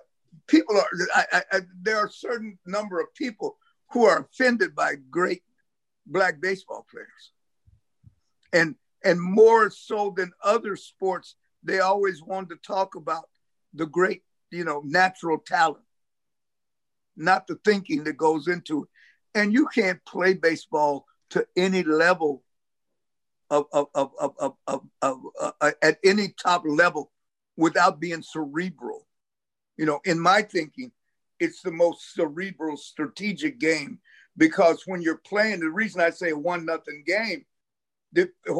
people are, there are a certain number of people who are offended by great black baseball players. And more so than other sports, they always wanted to talk about the great, natural talent, not the thinking that goes into it. And you can't play baseball to any level of at any top level without being cerebral. In my thinking, it's the most cerebral strategic game, because when you're playing, the reason I say 1-0 game,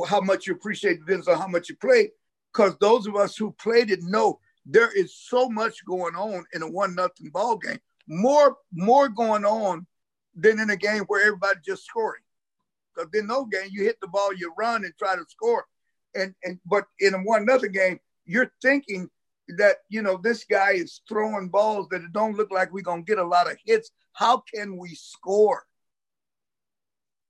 how much you appreciate depends on how much you played, because those of us who played it know there is so much going on in a 1-0 ball game, more going on than in a game where everybody's just scoring. Because in no game, you hit the ball, you run and try to score. But in a 1-0 game, you're thinking that, this guy is throwing balls that it don't look like we're going to get a lot of hits. How can we score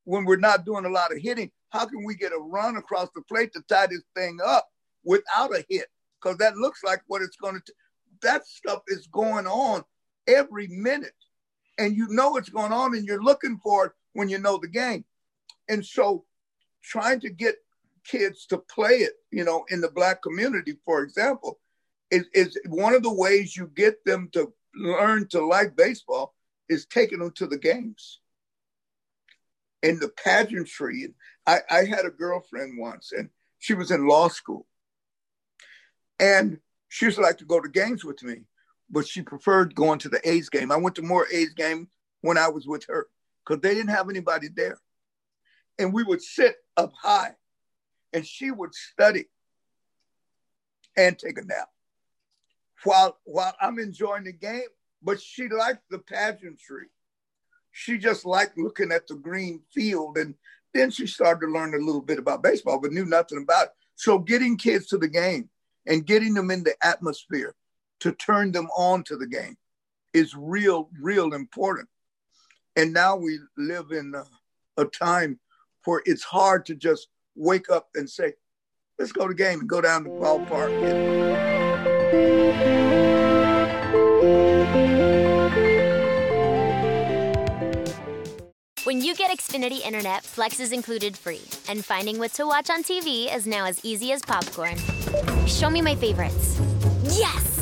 when we're not doing a lot of hitting? How can we get a run across the plate to tie this thing up without a hit? Because that looks like what it's going to do. That stuff is going on every minute. And it's going on, and you're looking for it when you know the game. And so trying to get kids to play it, in the black community, for example, is one of the ways you get them to learn to like baseball is taking them to the games. And the pageantry. I had a girlfriend once, and she was in law school. And she used to like to go to games with me, but she preferred going to the A's game. I went to more A's game when I was with her, because they didn't have anybody there. And we would sit up high, and she would study and take a nap while I'm enjoying the game. But she liked the pageantry. She just liked looking at the green field. And then she started to learn a little bit about baseball, but knew nothing about it. So getting kids to the game and getting them in the atmosphere to turn them on to the game is real, real important. And now we live in a time where it's hard to just wake up and say, let's go to the game and go down to the ballpark. When you get Xfinity Internet, Flex is included free. And finding what to watch on TV is now as easy as popcorn. Show me my favorites. Yes!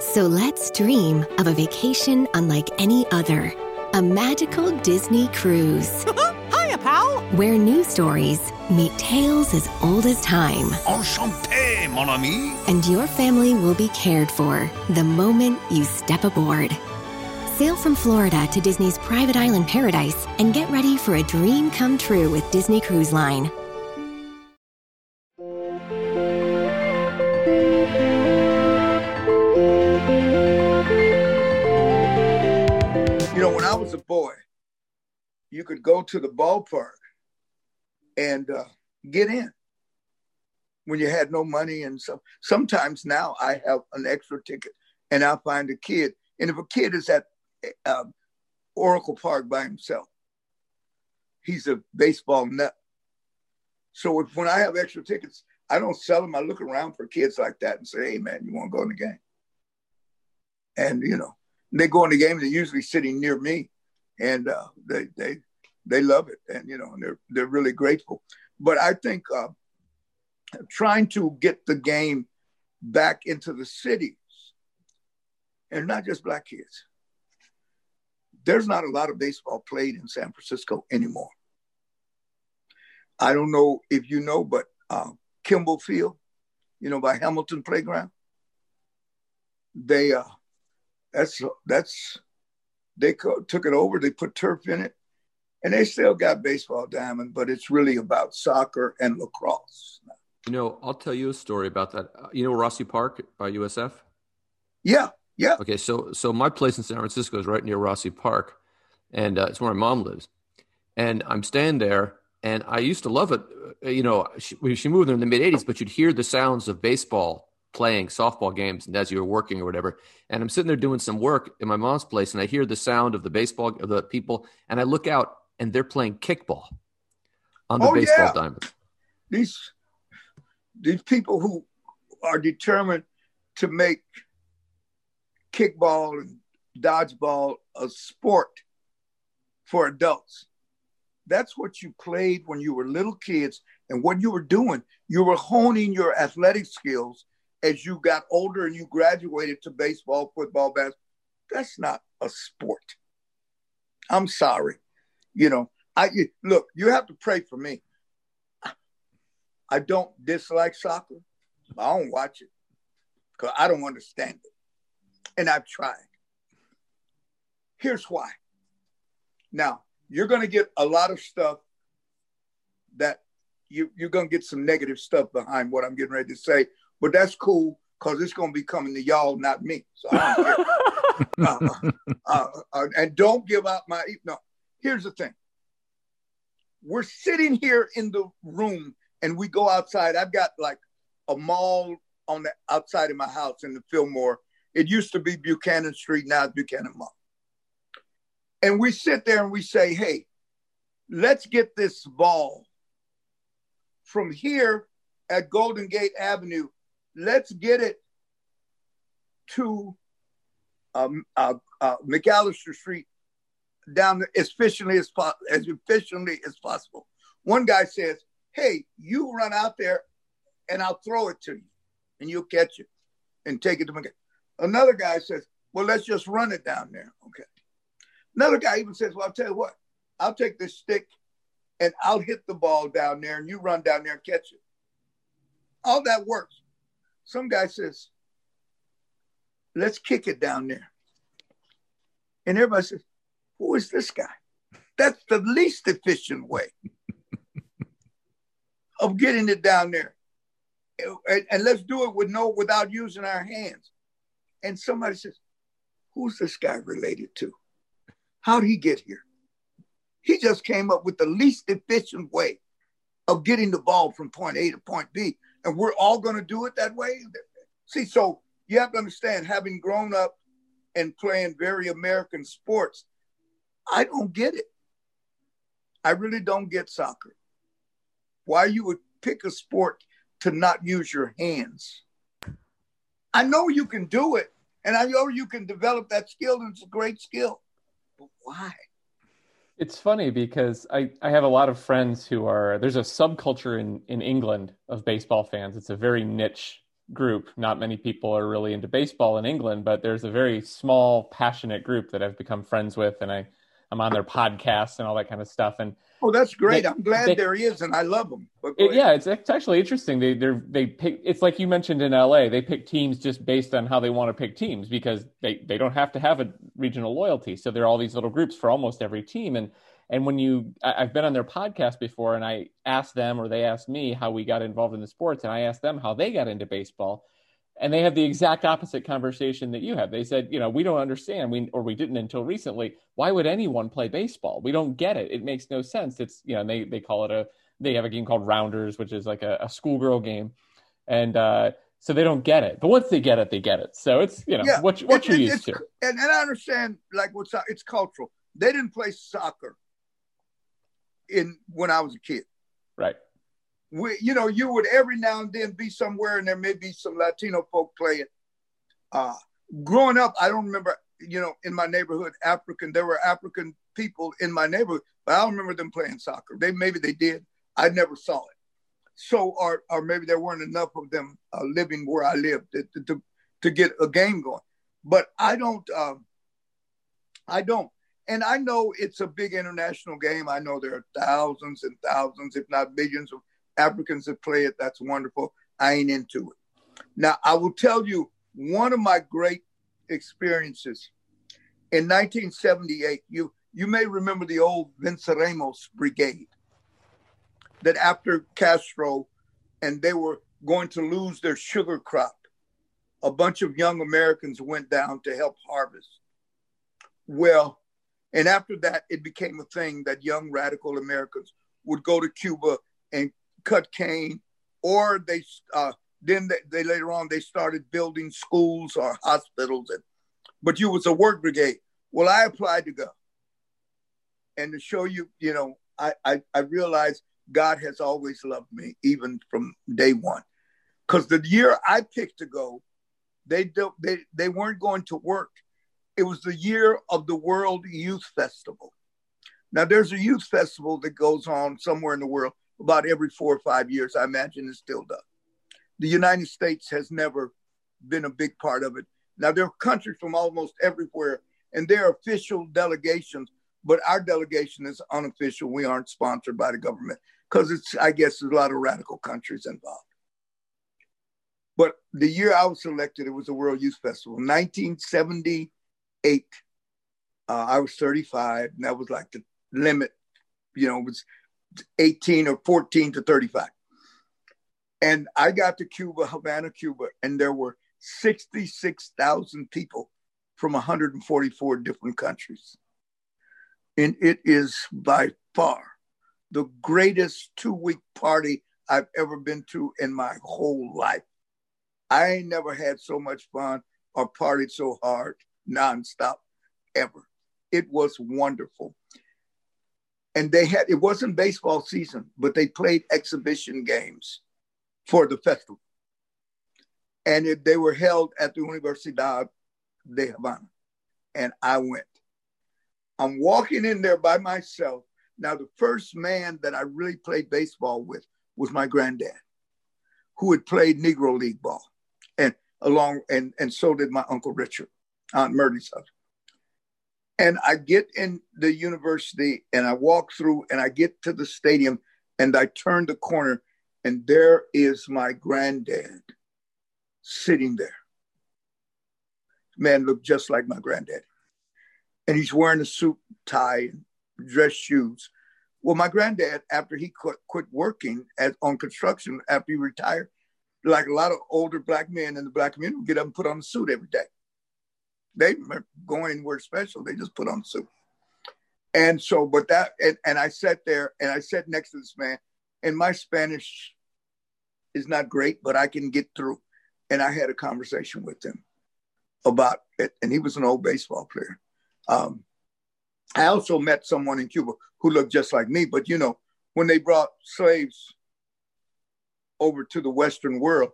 So let's dream of a vacation unlike any other, A magical Disney cruise. Hiya, pal! Where new stories meet tales as old as time. Enchanté, mon ami! And your family will be cared for the moment you step aboard. Sail from Florida to Disney's private island paradise and get ready for a dream come true with Disney Cruise Line. You know, when I was a boy, you could go to the ballpark and get in when you had no money. And so sometimes now I have an extra ticket and I find a kid. And if a kid is at Oracle Park by himself, he's a baseball nut. So when I have extra tickets, I don't sell them. I look around for kids like that and say, hey, man, you want to go in the game? And, you know, they go in the game. They're usually sitting near me, and they love it, and you know, and they're really grateful. But I think trying to get the game back into the cities, and not just black kids. There's not a lot of baseball played in San Francisco anymore. I don't know if you know, but Kimball Field, you know, by Hamilton Playground, they. They took it over. They put turf in it, and they still got baseball diamond, but it's really about soccer and lacrosse. You know, I'll tell you a story about that. You know Rossi Park by USF? Yeah. Okay, so my place in San Francisco is right near Rossi Park, and it's where my mom lives. And I'm staying there, and I used to love it. You know, she moved there in the mid-'80s, but you'd hear the sounds of baseball playing softball games and as you were working or whatever. And I'm sitting there doing some work in my mom's place, and I hear the sound of the baseball, of the people, and I look out and they're playing kickball on the baseball diamond. These people who are determined to make kickball and dodgeball a sport for adults. That's what you played when you were little kids, and what you were doing, you were honing your athletic skills as you got older and you graduated to baseball, football, basketball. That's not a sport. I'm sorry. You know, look, you have to pray for me. I don't dislike soccer. I don't watch it because I don't understand it. And I've tried. Here's why. Now, you're going to get a lot of stuff that you're going to get some negative stuff behind what I'm getting ready to say. But that's cool, because it's going to be coming to y'all, not me. So I don't care. And don't give out my... No, here's the thing. We're sitting here in the room, and we go outside. I've got like a mall on the outside of my house in the Fillmore. It used to be Buchanan Street, now it's Buchanan Mall. And we sit there and we say, hey, let's get this ball from here at Golden Gate Avenue. Let's get it to McAllister Street down as efficiently as possible. One guy says, hey, you run out there and I'll throw it to you and you'll catch it and take it to McAllister. Another guy says, well, let's just run it down there. Okay. Another guy even says, well, I'll tell you what, I'll take this stick and I'll hit the ball down there and you run down there and catch it. All that works. Some guy says, let's kick it down there. And everybody says, who is this guy? That's the least efficient way of getting it down there. And let's do it without using our hands. And somebody says, who's this guy related to? How'd he get here? He just came up with the least efficient way of getting the ball from point A to point B. And we're all going to do it that way. See, so you have to understand, having grown up and playing very American sports, I don't get it. I really don't get soccer. Why you would pick a sport to not use your hands. I know you can do it, and I know you can develop that skill, and it's a great skill, but why? It's funny because I have a lot of friends who are, there's a subculture in England of baseball fans. It's a very niche group. Not many people are really into baseball in England, but there's a very small, passionate group that I've become friends with. And I I'm on their podcasts and all that kind of stuff. And oh, that's great. I'm glad there is, and I love them. It's actually interesting. They pick. It's like you mentioned in LA, they pick teams just based on how they want to pick teams because they don't have to have a regional loyalty. So there are all these little groups for almost every team. And when I've been on their podcast before, and I asked them, or they asked me, how we got involved in the sports, and I asked them how they got into baseball. And they have the exact opposite conversation that you have. They said, we don't understand, we didn't until recently. Why would anyone play baseball? We don't get it. It makes no sense. It's, and they call it they have a game called Rounders, which is like a schoolgirl game. And so they don't get it. But once they get it, they get it. So it's, what you're used to. And I understand, it's cultural. They didn't play soccer when I was a kid. Right. You would every now and then be somewhere and there may be some Latino folk playing. Growing up, I don't remember, in my neighborhood, there were African people in my neighborhood, but I don't remember them playing soccer. Maybe they did. I never saw it. So, or maybe there weren't enough of them living where I lived to get a game going. But I don't. And I know it's a big international game. I know there are thousands and thousands, if not millions of Africans that play it. That's wonderful. I ain't into it. Now, I will tell you one of my great experiences in 1978. You may remember the old Venceremos Brigade that after Castro, and they were going to lose their sugar crop, a bunch of young Americans went down to help harvest. Well, and after that, it became a thing that young radical Americans would go to Cuba and cut cane, or they later on they started building schools or hospitals. But you was a work brigade. Well, I applied to go, and to show you, I realized God has always loved me even from day one, because the year I picked to go, they weren't going to work. It was the year of the World Youth Festival. Now there's a youth festival that goes on somewhere in the world about every 4 or 5 years, I imagine it still does. The United States has never been a big part of it. Now, there are countries from almost everywhere, and there are official delegations, but our delegation is unofficial. We aren't sponsored by the government because there's a lot of radical countries involved. But the year I was selected, it was the World Youth Festival, 1978. I was 35, and that was like the limit, it was 18 or 14 to 35. And I got to Cuba, Havana, Cuba, and there were 66,000 people from 144 different countries. And it is by far the greatest 2-week party I've ever been to in my whole life. I ain't never had so much fun or partied so hard nonstop ever. It was wonderful. And it wasn't baseball season, but they played exhibition games for the festival. And they were held at the Universidad de Havana. And I went. I'm walking in there by myself. Now, the first man that I really played baseball with was my granddad, who had played Negro League ball. And so did my Uncle Richard, Aunt Murdy's husband. And I get in the university and I walk through and I get to the stadium and I turn the corner and there is my granddad sitting there. Man looked just like my granddad. And he's wearing a suit, tie, and dress shoes. Well, my granddad, after he quit working on construction, after he retired, like a lot of older black men in the black community would get up and put on a suit every day. They weren't going anywhere special. They just put on a suit. And so, I sat there and I sat next to this man, and my Spanish is not great, but I can get through. And I had a conversation with him about it. And he was an old baseball player. I also met someone in Cuba who looked just like me, but when they brought slaves over to the Western world,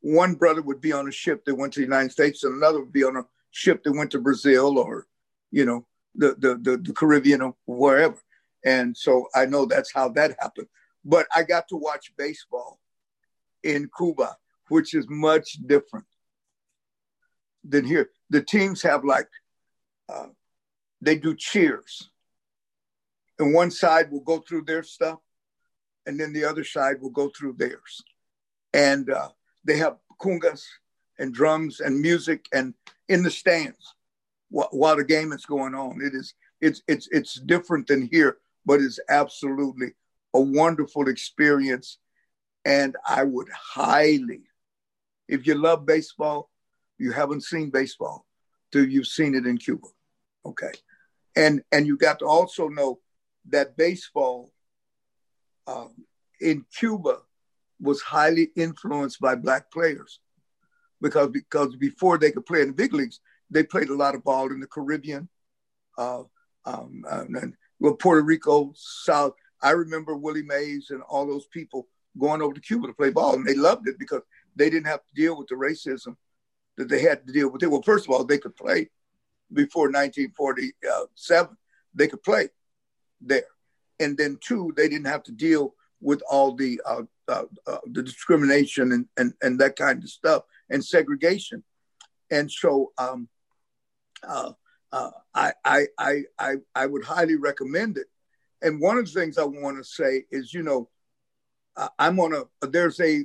one brother would be on a ship that went to the United States and another would be on a ship that went to Brazil or, the Caribbean or wherever. And so I know that's how that happened. But I got to watch baseball in Cuba, which is much different than here. The teams have they do cheers. and one side will go through their stuff, and then the other side will go through theirs. And they have congas and drums and music and in the stands while the game is going on. It's different than here, but it's absolutely a wonderful experience. And I would highly, if you love baseball, you haven't seen baseball till you've seen it in Cuba, okay? And you got to also know that baseball in Cuba was highly influenced by Black players because before they could play in the big leagues, they played a lot of ball in the Caribbean, Puerto Rico, South. I remember Willie Mays and all those people going over to Cuba to play ball, and they loved it because they didn't have to deal with the racism that they had to deal with. Well, first of all, they could play before 1947. They could play there. And then two, they didn't have to deal with all the discrimination and that kind of stuff and segregation. And so I would highly recommend it. And one of the things I want to say is, you know, there's a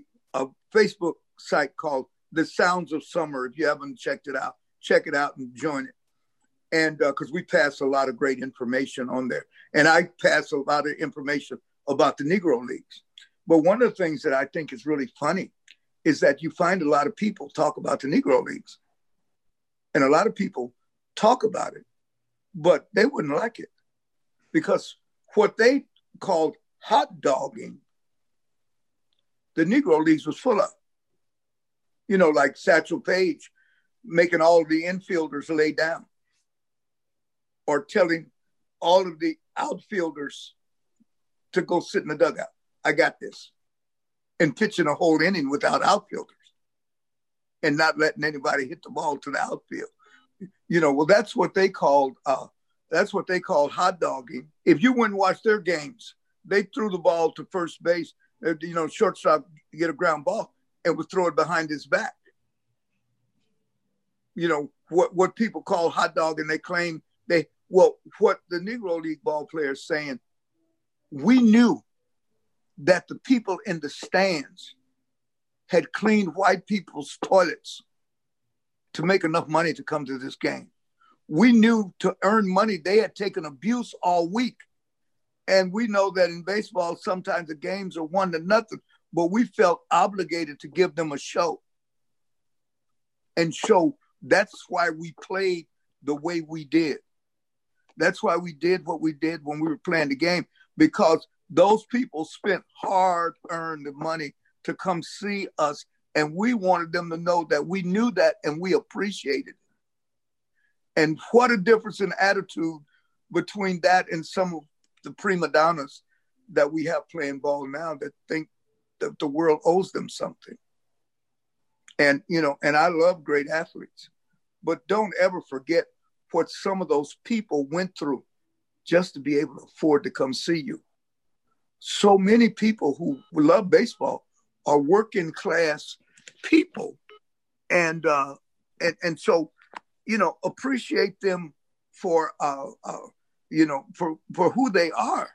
Facebook site called The Sounds of Summer. If you haven't checked it out, check it out and join it. And because we pass a lot of great information on there. And I pass a lot of information about the Negro Leagues. But one of the things that I think is really funny is that you find a lot of people talk about the Negro Leagues. And a lot of people talk about it, but they wouldn't like it because what they called hot dogging, the Negro Leagues was full of, you know, like Satchel Paige making all the infielders lay down or telling all of the outfielders to go sit in the dugout. I got this. And pitching a whole inning without outfielders and not letting anybody hit the ball to the outfield. You know, well, that's what they called hot dogging. If you wouldn't watch their games, they threw the ball to first base. You know, shortstop get a ground ball and would throw it behind his back. You know, what people call hot dog, and they claim what the Negro League ball players saying, we knew that the people in the stands had cleaned white people's toilets to make enough money to come to this game. We knew to earn money, they had taken abuse all week. And we know that in baseball, sometimes the games are 1-0, but we felt obligated to give them a show. And so that's why we played the way we did. That's why we did what we did when we were playing the game, because those people spent hard-earned money to come see us, and we wanted them to know that we knew that and we appreciated it. And what a difference in attitude between that and some of the prima donnas that we have playing ball now that think that the world owes them something. And, you know, and I love great athletes, but don't ever forget what some of those people went through just to be able to afford to come see you. So many people who love baseball are working class people. And so, you know, appreciate them for, you know, for who they are.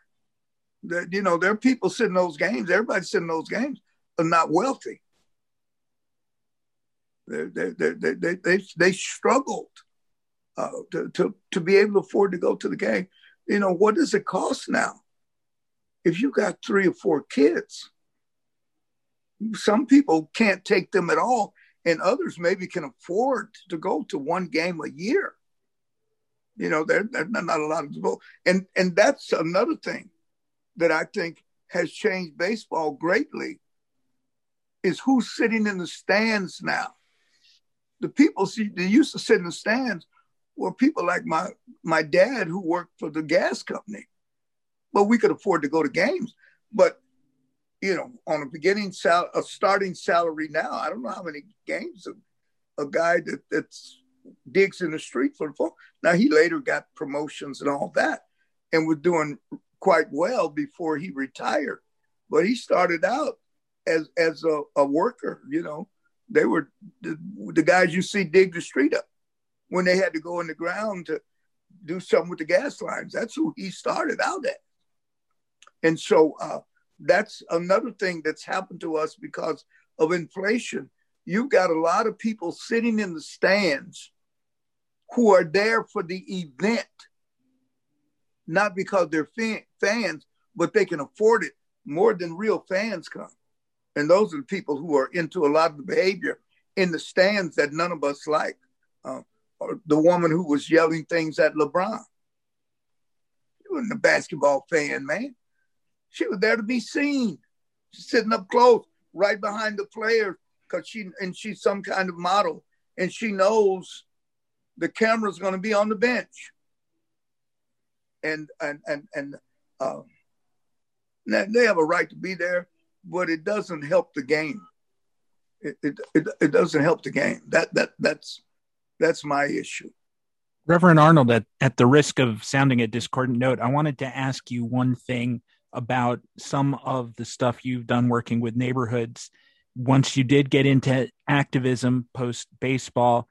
You know, there are people sitting in those games. Everybody sitting in those games are not wealthy. They struggled to be able to afford to go to the game. You know, what does it cost now? If you got 3 or 4 kids, some people can't take them at all, and others maybe can afford to go to one game a year. You know, there's not a lot of people. And that's another thing that I think has changed baseball greatly is who's sitting in the stands now. The people they used to sit in the stands were people like my dad who worked for the gas company. But we could afford to go to games. But, you know, on a starting salary now, I don't know how many games a guy that's digs in the street for the phone. Now, he later got promotions and all that and was doing quite well before he retired. But he started out as a worker, you know. They were the guys you see dig the street up when they had to go in the ground to do something with the gas lines. That's who he started out at. And so that's another thing that's happened to us because of inflation. You've got a lot of people sitting in the stands who are there for the event, not because they're fans, but they can afford it more than real fans come. And those are the people who are into a lot of the behavior in the stands that none of us like. Or the woman who was yelling things at LeBron. She wasn't a basketball fan, man. She was there to be seen. She's sitting up close, right behind the players, because she's some kind of model, and she knows the camera's going to be on the bench. And they have a right to be there, but it doesn't help the game. It doesn't help the game. That's my issue. Reverend Arnold, at the risk of sounding a discordant note, I wanted to ask you one thing about some of the stuff you've done working with neighborhoods. Once you did get into activism post-baseball,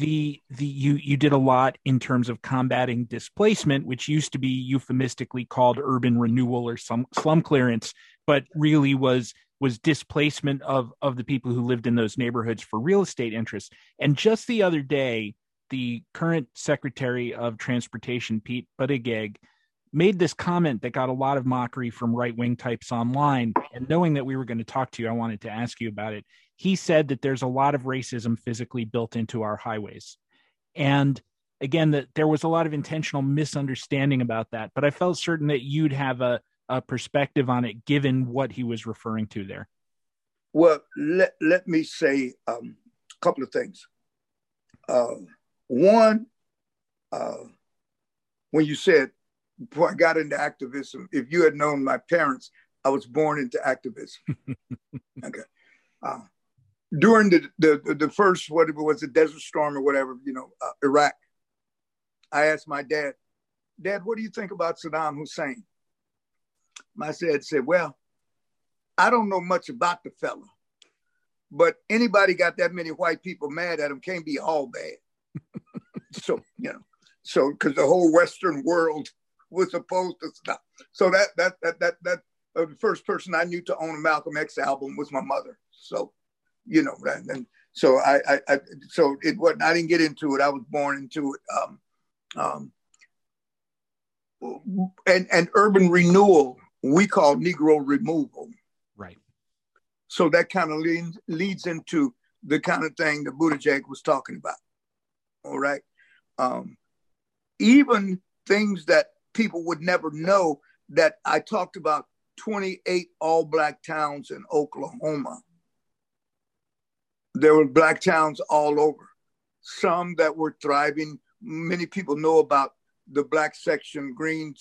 you did a lot in terms of combating displacement, which used to be euphemistically called urban renewal or slum clearance, but really was displacement of the people who lived in those neighborhoods for real estate interests. And just the other day, the current Secretary of Transportation, Pete Buttigieg, made this comment that got a lot of mockery from right-wing types online. And knowing that we were going to talk to you, I wanted to ask you about it. He said that there's a lot of racism physically built into our highways. And again, that there was a lot of intentional misunderstanding about that, but I felt certain that you'd have a perspective on it, given what he was referring to there. Well, let me say a couple of things. One, when you said, before I got into activism, if you had known my parents, I was born into activism. Okay. During the first, whatever it was, the Desert Storm or whatever, Iraq, I asked my dad, what do you think about Saddam Hussein? My dad said, well, I don't know much about the fella, but anybody got that many white people mad at him can't be all bad. So because the whole Western world was opposed to Saddam. So that the first person I knew to own a Malcolm X album was my mother. So, so it wasn't, I didn't get into it. I was born into it. And urban renewal, we call Negro removal. Right. So that kind of leads into the kind of thing that Buttigieg was talking about. All right. Even things that people would never know that I talked about 28 all-black towns in Oklahoma. There were black towns all over. Some that were thriving. Many people know about the black section, Greenwood,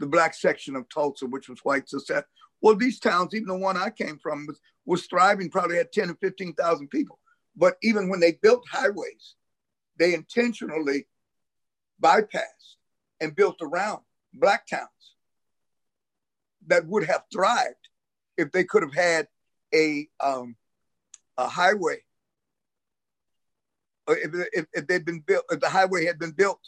the black section of Tulsa, which was white success. Well, these towns, even the one I came from, was thriving, probably had 10 or 15,000 people. But even when they built highways, they intentionally bypassed and built around black towns that would have thrived if they could have had a highway. If they'd been built, if the highway had been built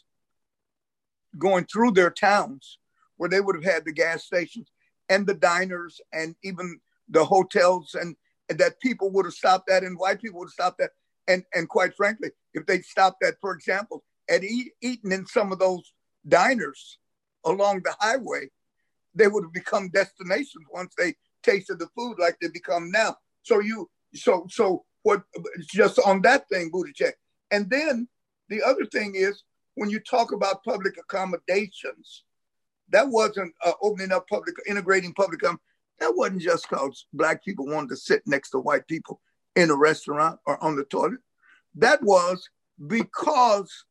going through their towns, where they would have had the gas stations and the diners and even the hotels, and that people would have stopped at, and white people would have stopped at, and quite frankly, if they stopped at, for example, at eating in some of those diners along the highway, they would have become destinations once they tasted the food like they become now. So what? Just on that thing, Buttigieg. And then the other thing is, when you talk about public accommodations, that wasn't opening up public, integrating public. That wasn't just because black people wanted to sit next to white people in a restaurant or on the toilet. That was because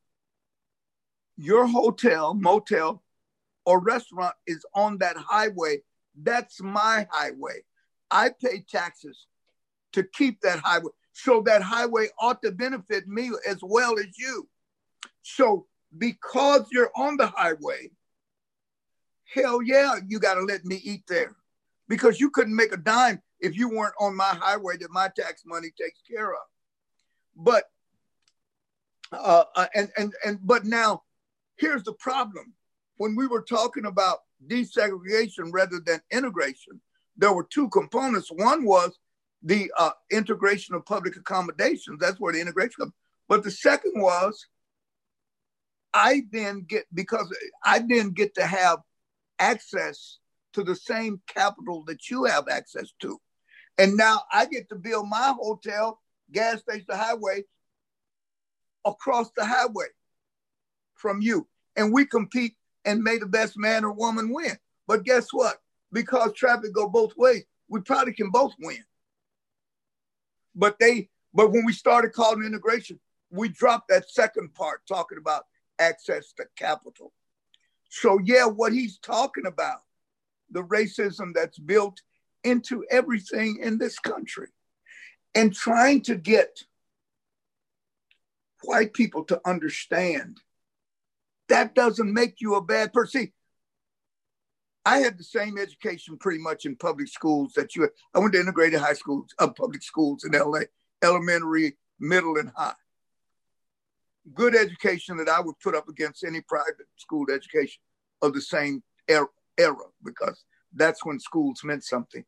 your hotel, motel, or restaurant is on that highway. That's my highway. I pay taxes to keep that highway. So that highway ought to benefit me as well as you. So because you're on the highway, hell yeah, you got to let me eat there, because you couldn't make a dime if you weren't on my highway that my tax money takes care of. But but now here's the problem. when we were talking about desegregation rather than integration, there were two components. One was the integration of public accommodations. That's where the integration comes. But the second was, I then get to have access to the same capital that you have access to. And now I get to build my hotel, gas station, highway, across the highway from you. And we compete and may the best man or woman win. But guess what? Because traffic go both ways, we probably can both win. But when we started calling integration, we dropped that second part talking about access to capital. So yeah, what he's talking about, the racism that's built into everything in this country, and trying to get white people to understand that doesn't make you a bad person. See, I had the same education pretty much in public schools that you had. I went to integrated high schools, public schools in LA, elementary, middle, and high. Good education that I would put up against any private school education of the same era, because that's when schools meant something.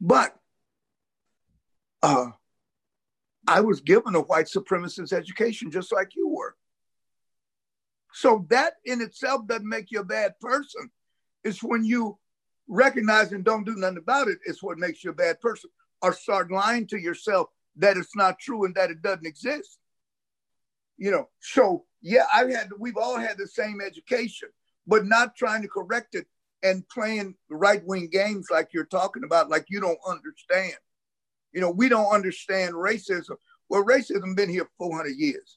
But I was given a white supremacist education just like you were. So that in itself doesn't make you a bad person. It's when you recognize and don't do nothing about it, it's what makes you a bad person, or start lying to yourself that it's not true and that it doesn't exist. You know, so yeah, we've all had the same education, but not trying to correct it and playing right-wing games like you're talking about, like you don't understand. You know, we don't understand racism. Well, racism been here 400 years.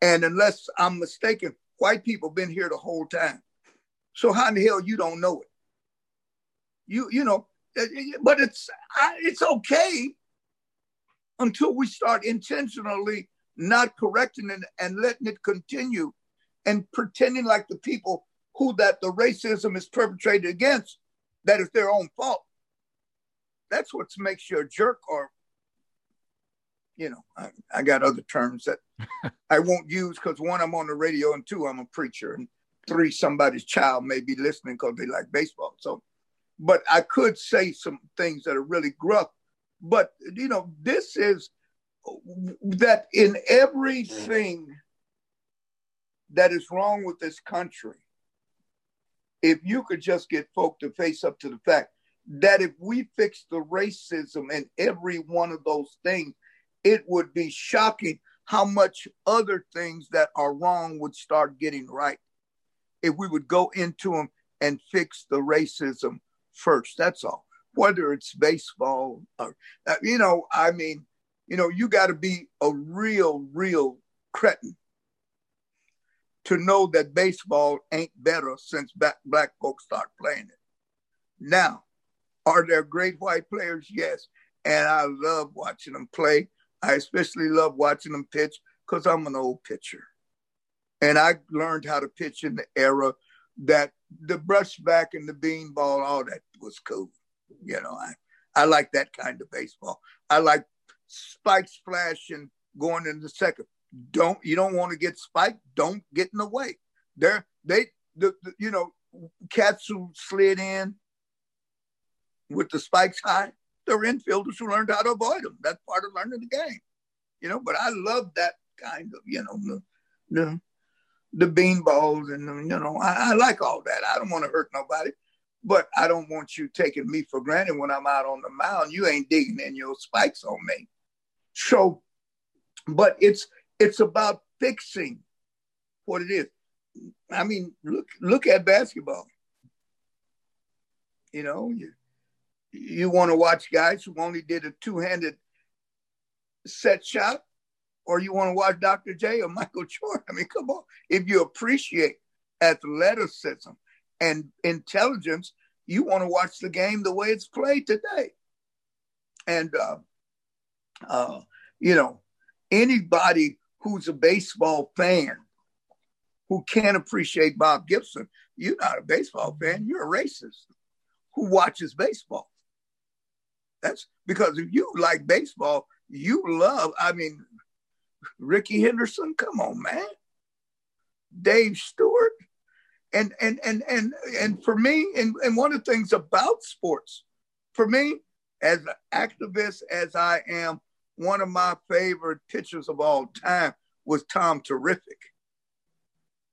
And unless I'm mistaken, white people been here the whole time. So how in the hell you don't know it? You know, but it's okay until we start intentionally not correcting it and letting it continue and pretending like the people who that the racism is perpetrated against, that is their own fault. That's what makes you a jerk, or, you know, I got other terms that I won't use because one, I'm on the radio, and two, I'm a preacher, and three, somebody's child may be listening because they like baseball. So, but I could say some things that are really gruff, but, you know, this is that in everything that is wrong with this country, if you could just get folk to face up to the fact that if we fix the racism in every one of those things, it would be shocking how much other things that are wrong would start getting right if we would go into them and fix the racism first. That's all. Whether it's baseball or, you know, I mean, you know, you got to be a real cretin to know that baseball ain't better since black folks start playing it. Now, are there great white players? Yes. And I love watching them play. I especially love watching them pitch because I'm an old pitcher. And I learned how to pitch in the era that the brushback and the bean ball, all that was cool. You know, I like that kind of baseball. I like spike splash and going into the second. You don't want to get spiked, don't get in the way. You know, cats who slid in with the spikes high, they're infielders who learned how to avoid them. That's part of learning the game, you know. But I love that kind of, you know, the bean balls and the, you know, I like all that. I don't want to hurt nobody, but I don't want you taking me for granted when I'm out on the mound. You ain't digging in your spikes on me. So, but it's about fixing what it is. I mean, look at basketball. You know, you want to watch guys who only did a two-handed set shot, or you want to watch Dr. J or Michael Jordan. I mean, come on. If you appreciate athleticism and intelligence, you want to watch the game the way it's played today. And, you know, anybody who's a baseball fan who can't appreciate Bob Gibson, you're not a baseball fan, you're a racist who watches baseball. That's because if you like baseball, you love, I mean, Rickey Henderson, come on, man. Dave Stewart, And for me, and one of the things about sports, for me, as an activist as I am, one of my favorite pitchers of all time was Tom Terrific,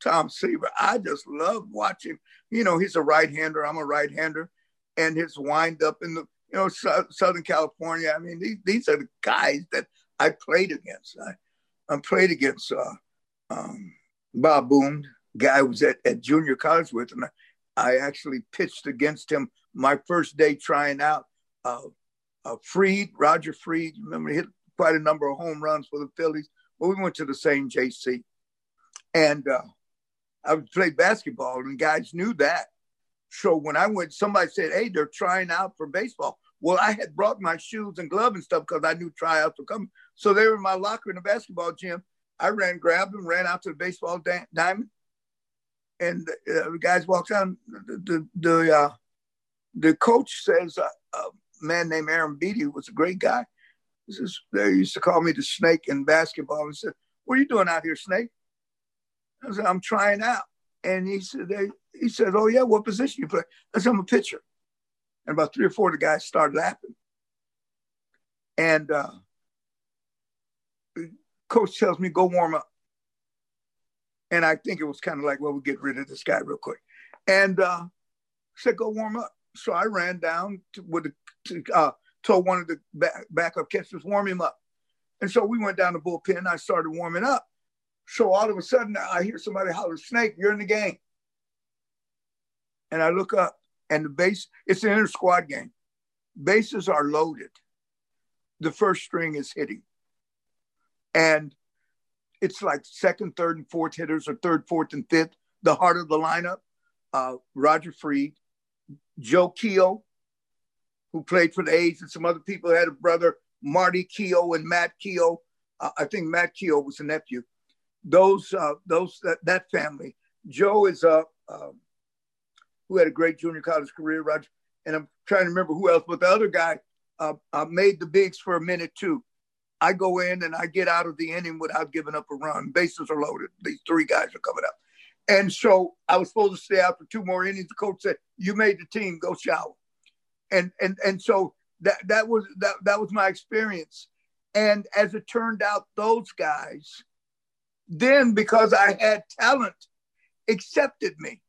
Tom Seaver. I just loved watching, you know, he's a right-hander, I'm a right-hander, and his wind-up in the, you know, Southern California. I mean, these are the guys that I played against. I played against Bob Boone, guy I was at junior college with, and I actually pitched against him my first day trying out. Freed, Roger Freed, remember, he hit quite a number of home runs for the Phillies. Well, we went to the same JC, and I played basketball, and guys knew that. So when I went, somebody said, hey, they're trying out for baseball. Well, I had brought my shoes and glove and stuff because I knew tryouts were coming. So they were in my locker in the basketball gym. I ran, grabbed them, ran out to the baseball diamond, and the guys walked out. The coach says, man named Aaron Beatty, who was a great guy. This is, they used to call me the Snake in basketball. And said, what are you doing out here, Snake? I said, I'm trying out. And he said, oh, yeah, what position you play? I said, I'm a pitcher. And about three or four of the guys started laughing. And coach tells me, go warm up. And I think it was kind of like, well, we'll get rid of this guy real quick. And said, go warm up. So I ran down told one of the backup catchers, warm him up. And so we went down the bullpen. I started warming up. So all of a sudden, I hear somebody holler, Snake, you're in the game. And I look up, and the base, it's an inter-squad game. Bases are loaded. The first string is hitting. And it's like second, third, and fourth hitters, or third, fourth, and fifth, the heart of the lineup, Roger Freed, Joe Keogh, who played for the A's, and some other people had a brother, Marty Keogh and Matt Keogh. I think Matt Keogh was a nephew. That family. Joe is who had a great junior college career, Roger. And I'm trying to remember who else, but the other guy made the bigs for a minute too. I go in and I get out of the inning without giving up a run. Bases are loaded. These three guys are coming up. And so I was supposed to stay out for two more innings. The coach said, you made the team, go shower. And so that was my experience. And as it turned out, those guys then, because I had talent, accepted me.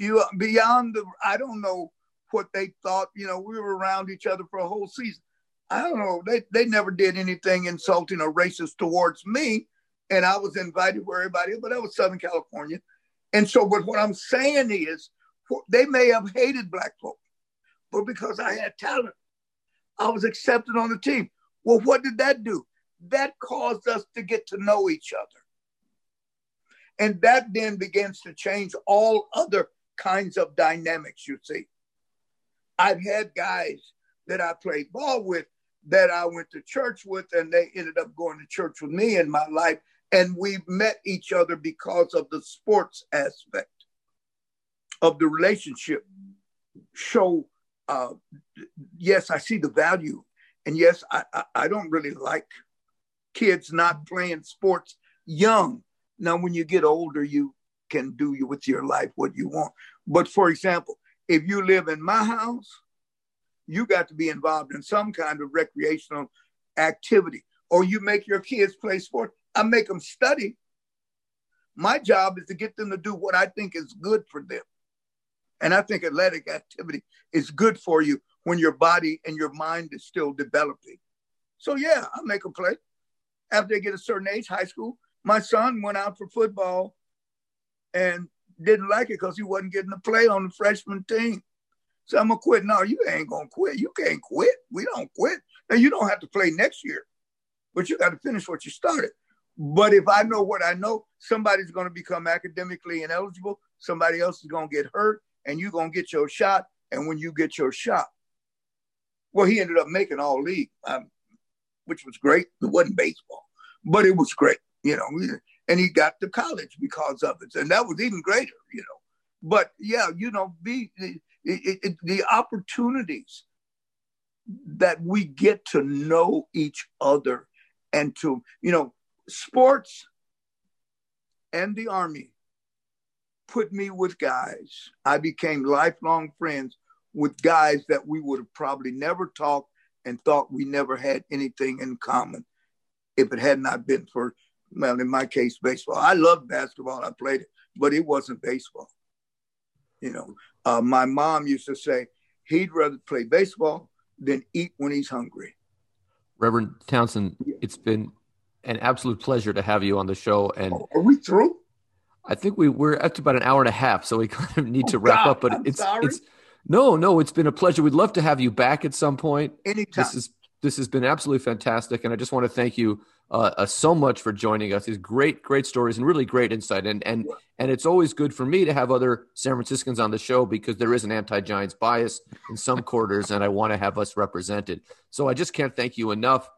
I don't know what they thought. You know, we were around each other for a whole season. I don't know. They never did anything insulting or racist towards me. And I was invited where everybody, but that was Southern California. And so, but what I'm saying is, they may have hated black folk, but because I had talent, I was accepted on the team. Well, what did that do? That caused us to get to know each other. And that then begins to change all other kinds of dynamics, you see. I've had guys that I played ball with that I went to church with, and they ended up going to church with me in my life. And we met each other because of the sports aspect of the relationship. So, yes, I see the value. And yes, I don't really like kids not playing sports young. Now, when you get older, you can do with your life what you want. But for example, if you live in my house, you got to be involved in some kind of recreational activity, or you make your kids play sports. I make them study. My job is to get them to do what I think is good for them. And I think athletic activity is good for you when your body and your mind is still developing. So yeah, I make them play. After they get a certain age, high school, my son went out for football and didn't like it because he wasn't getting to play on the freshman team. So I'm going to quit. No, you ain't going to quit. You can't quit. We don't quit. Now, you don't have to play next year, but you got to finish what you started. But if I know what I know, somebody's going to become academically ineligible. Somebody else is going to get hurt, and you're going to get your shot. And when you get your shot, well, he ended up making all league, which was great. It wasn't baseball, but it was great, you know, and he got to college because of it. And that was even greater, you know. But yeah, you know, the opportunities that we get to know each other and to, you know, sports and the Army put me with guys. I became lifelong friends with guys that we would have probably never talked and thought we never had anything in common if it had not been for, well, in my case, baseball. I loved basketball. I played it, but it wasn't baseball. You know, my mom used to say he'd rather play baseball than eat when he's hungry. Reverend Townsend, it's been an absolute pleasure to have you on the show. And are we through? I think we're up to about an hour and a half, so we kind of need to wrap up. But No, it's been a pleasure. We'd love to have you back at some point. Anytime. This has been absolutely fantastic, and I just want to thank you so much for joining us. These great stories and really great insight. And it's always good for me to have other San Franciscans on the show because there is an anti-Giants bias in some quarters, and I want to have us represented. So I just can't thank you enough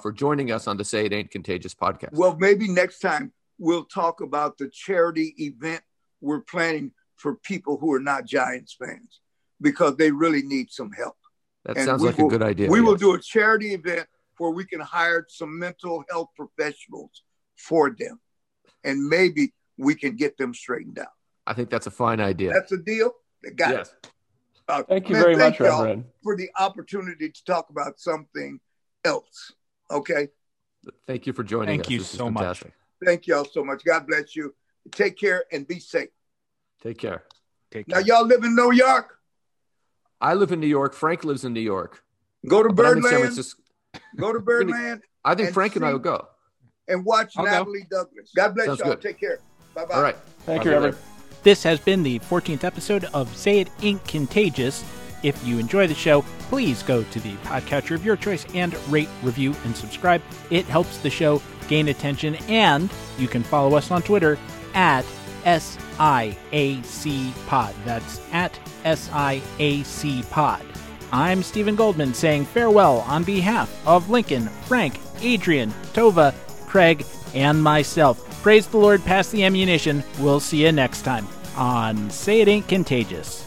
for joining us on the Say It Ain't Contagious podcast. Well, maybe next time we'll talk about the charity event we're planning for people who are not Giants fans, because they really need some help. That sounds like a good idea. We will do a charity event where we can hire some mental health professionals for them, and maybe we can get them straightened out. I think that's a fine idea. That's a deal. Yes. Thank you very much, Reverend, for the opportunity to talk about something else. Okay. Thank you for joining us. Thank you so much. Thank y'all so much. God bless you. Take care and be safe. Take care. Now, y'all live in New York? I live in New York. Frank lives in New York. Go to Birdland. Go to Birdland. I think Frank and I will go. And watch Natalie Douglas. God bless y'all. Take care. Bye-bye. All right. Thank you, Reverend. This has been the 14th episode of Say It Ain't Contagious. If you enjoy the show, please go to the podcatcher of your choice and rate, review, and subscribe. It helps the show gain attention. And you can follow us on Twitter at SIAC Pod. That's at SIAC Pod. I'm Stephen Goldman saying farewell on behalf of Lincoln, Frank, Adrian, Tova, Craig, and myself. Praise the Lord, pass the ammunition. We'll see you next time on Say It Ain't Contagious.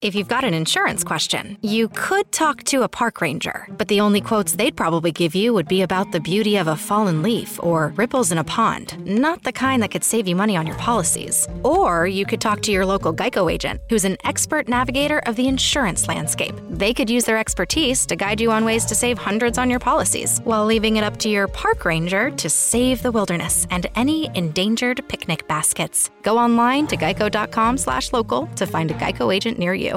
If you've got an insurance question, you could talk to a park ranger, but the only quotes they'd probably give you would be about the beauty of a fallen leaf or ripples in a pond, not the kind that could save you money on your policies. Or you could talk to your local GEICO agent, who's an expert navigator of the insurance landscape. They could use their expertise to guide you on ways to save hundreds on your policies, while leaving it up to your park ranger to save the wilderness and any endangered picnic baskets. Go online to geico.com/local to find a GEICO agent near you.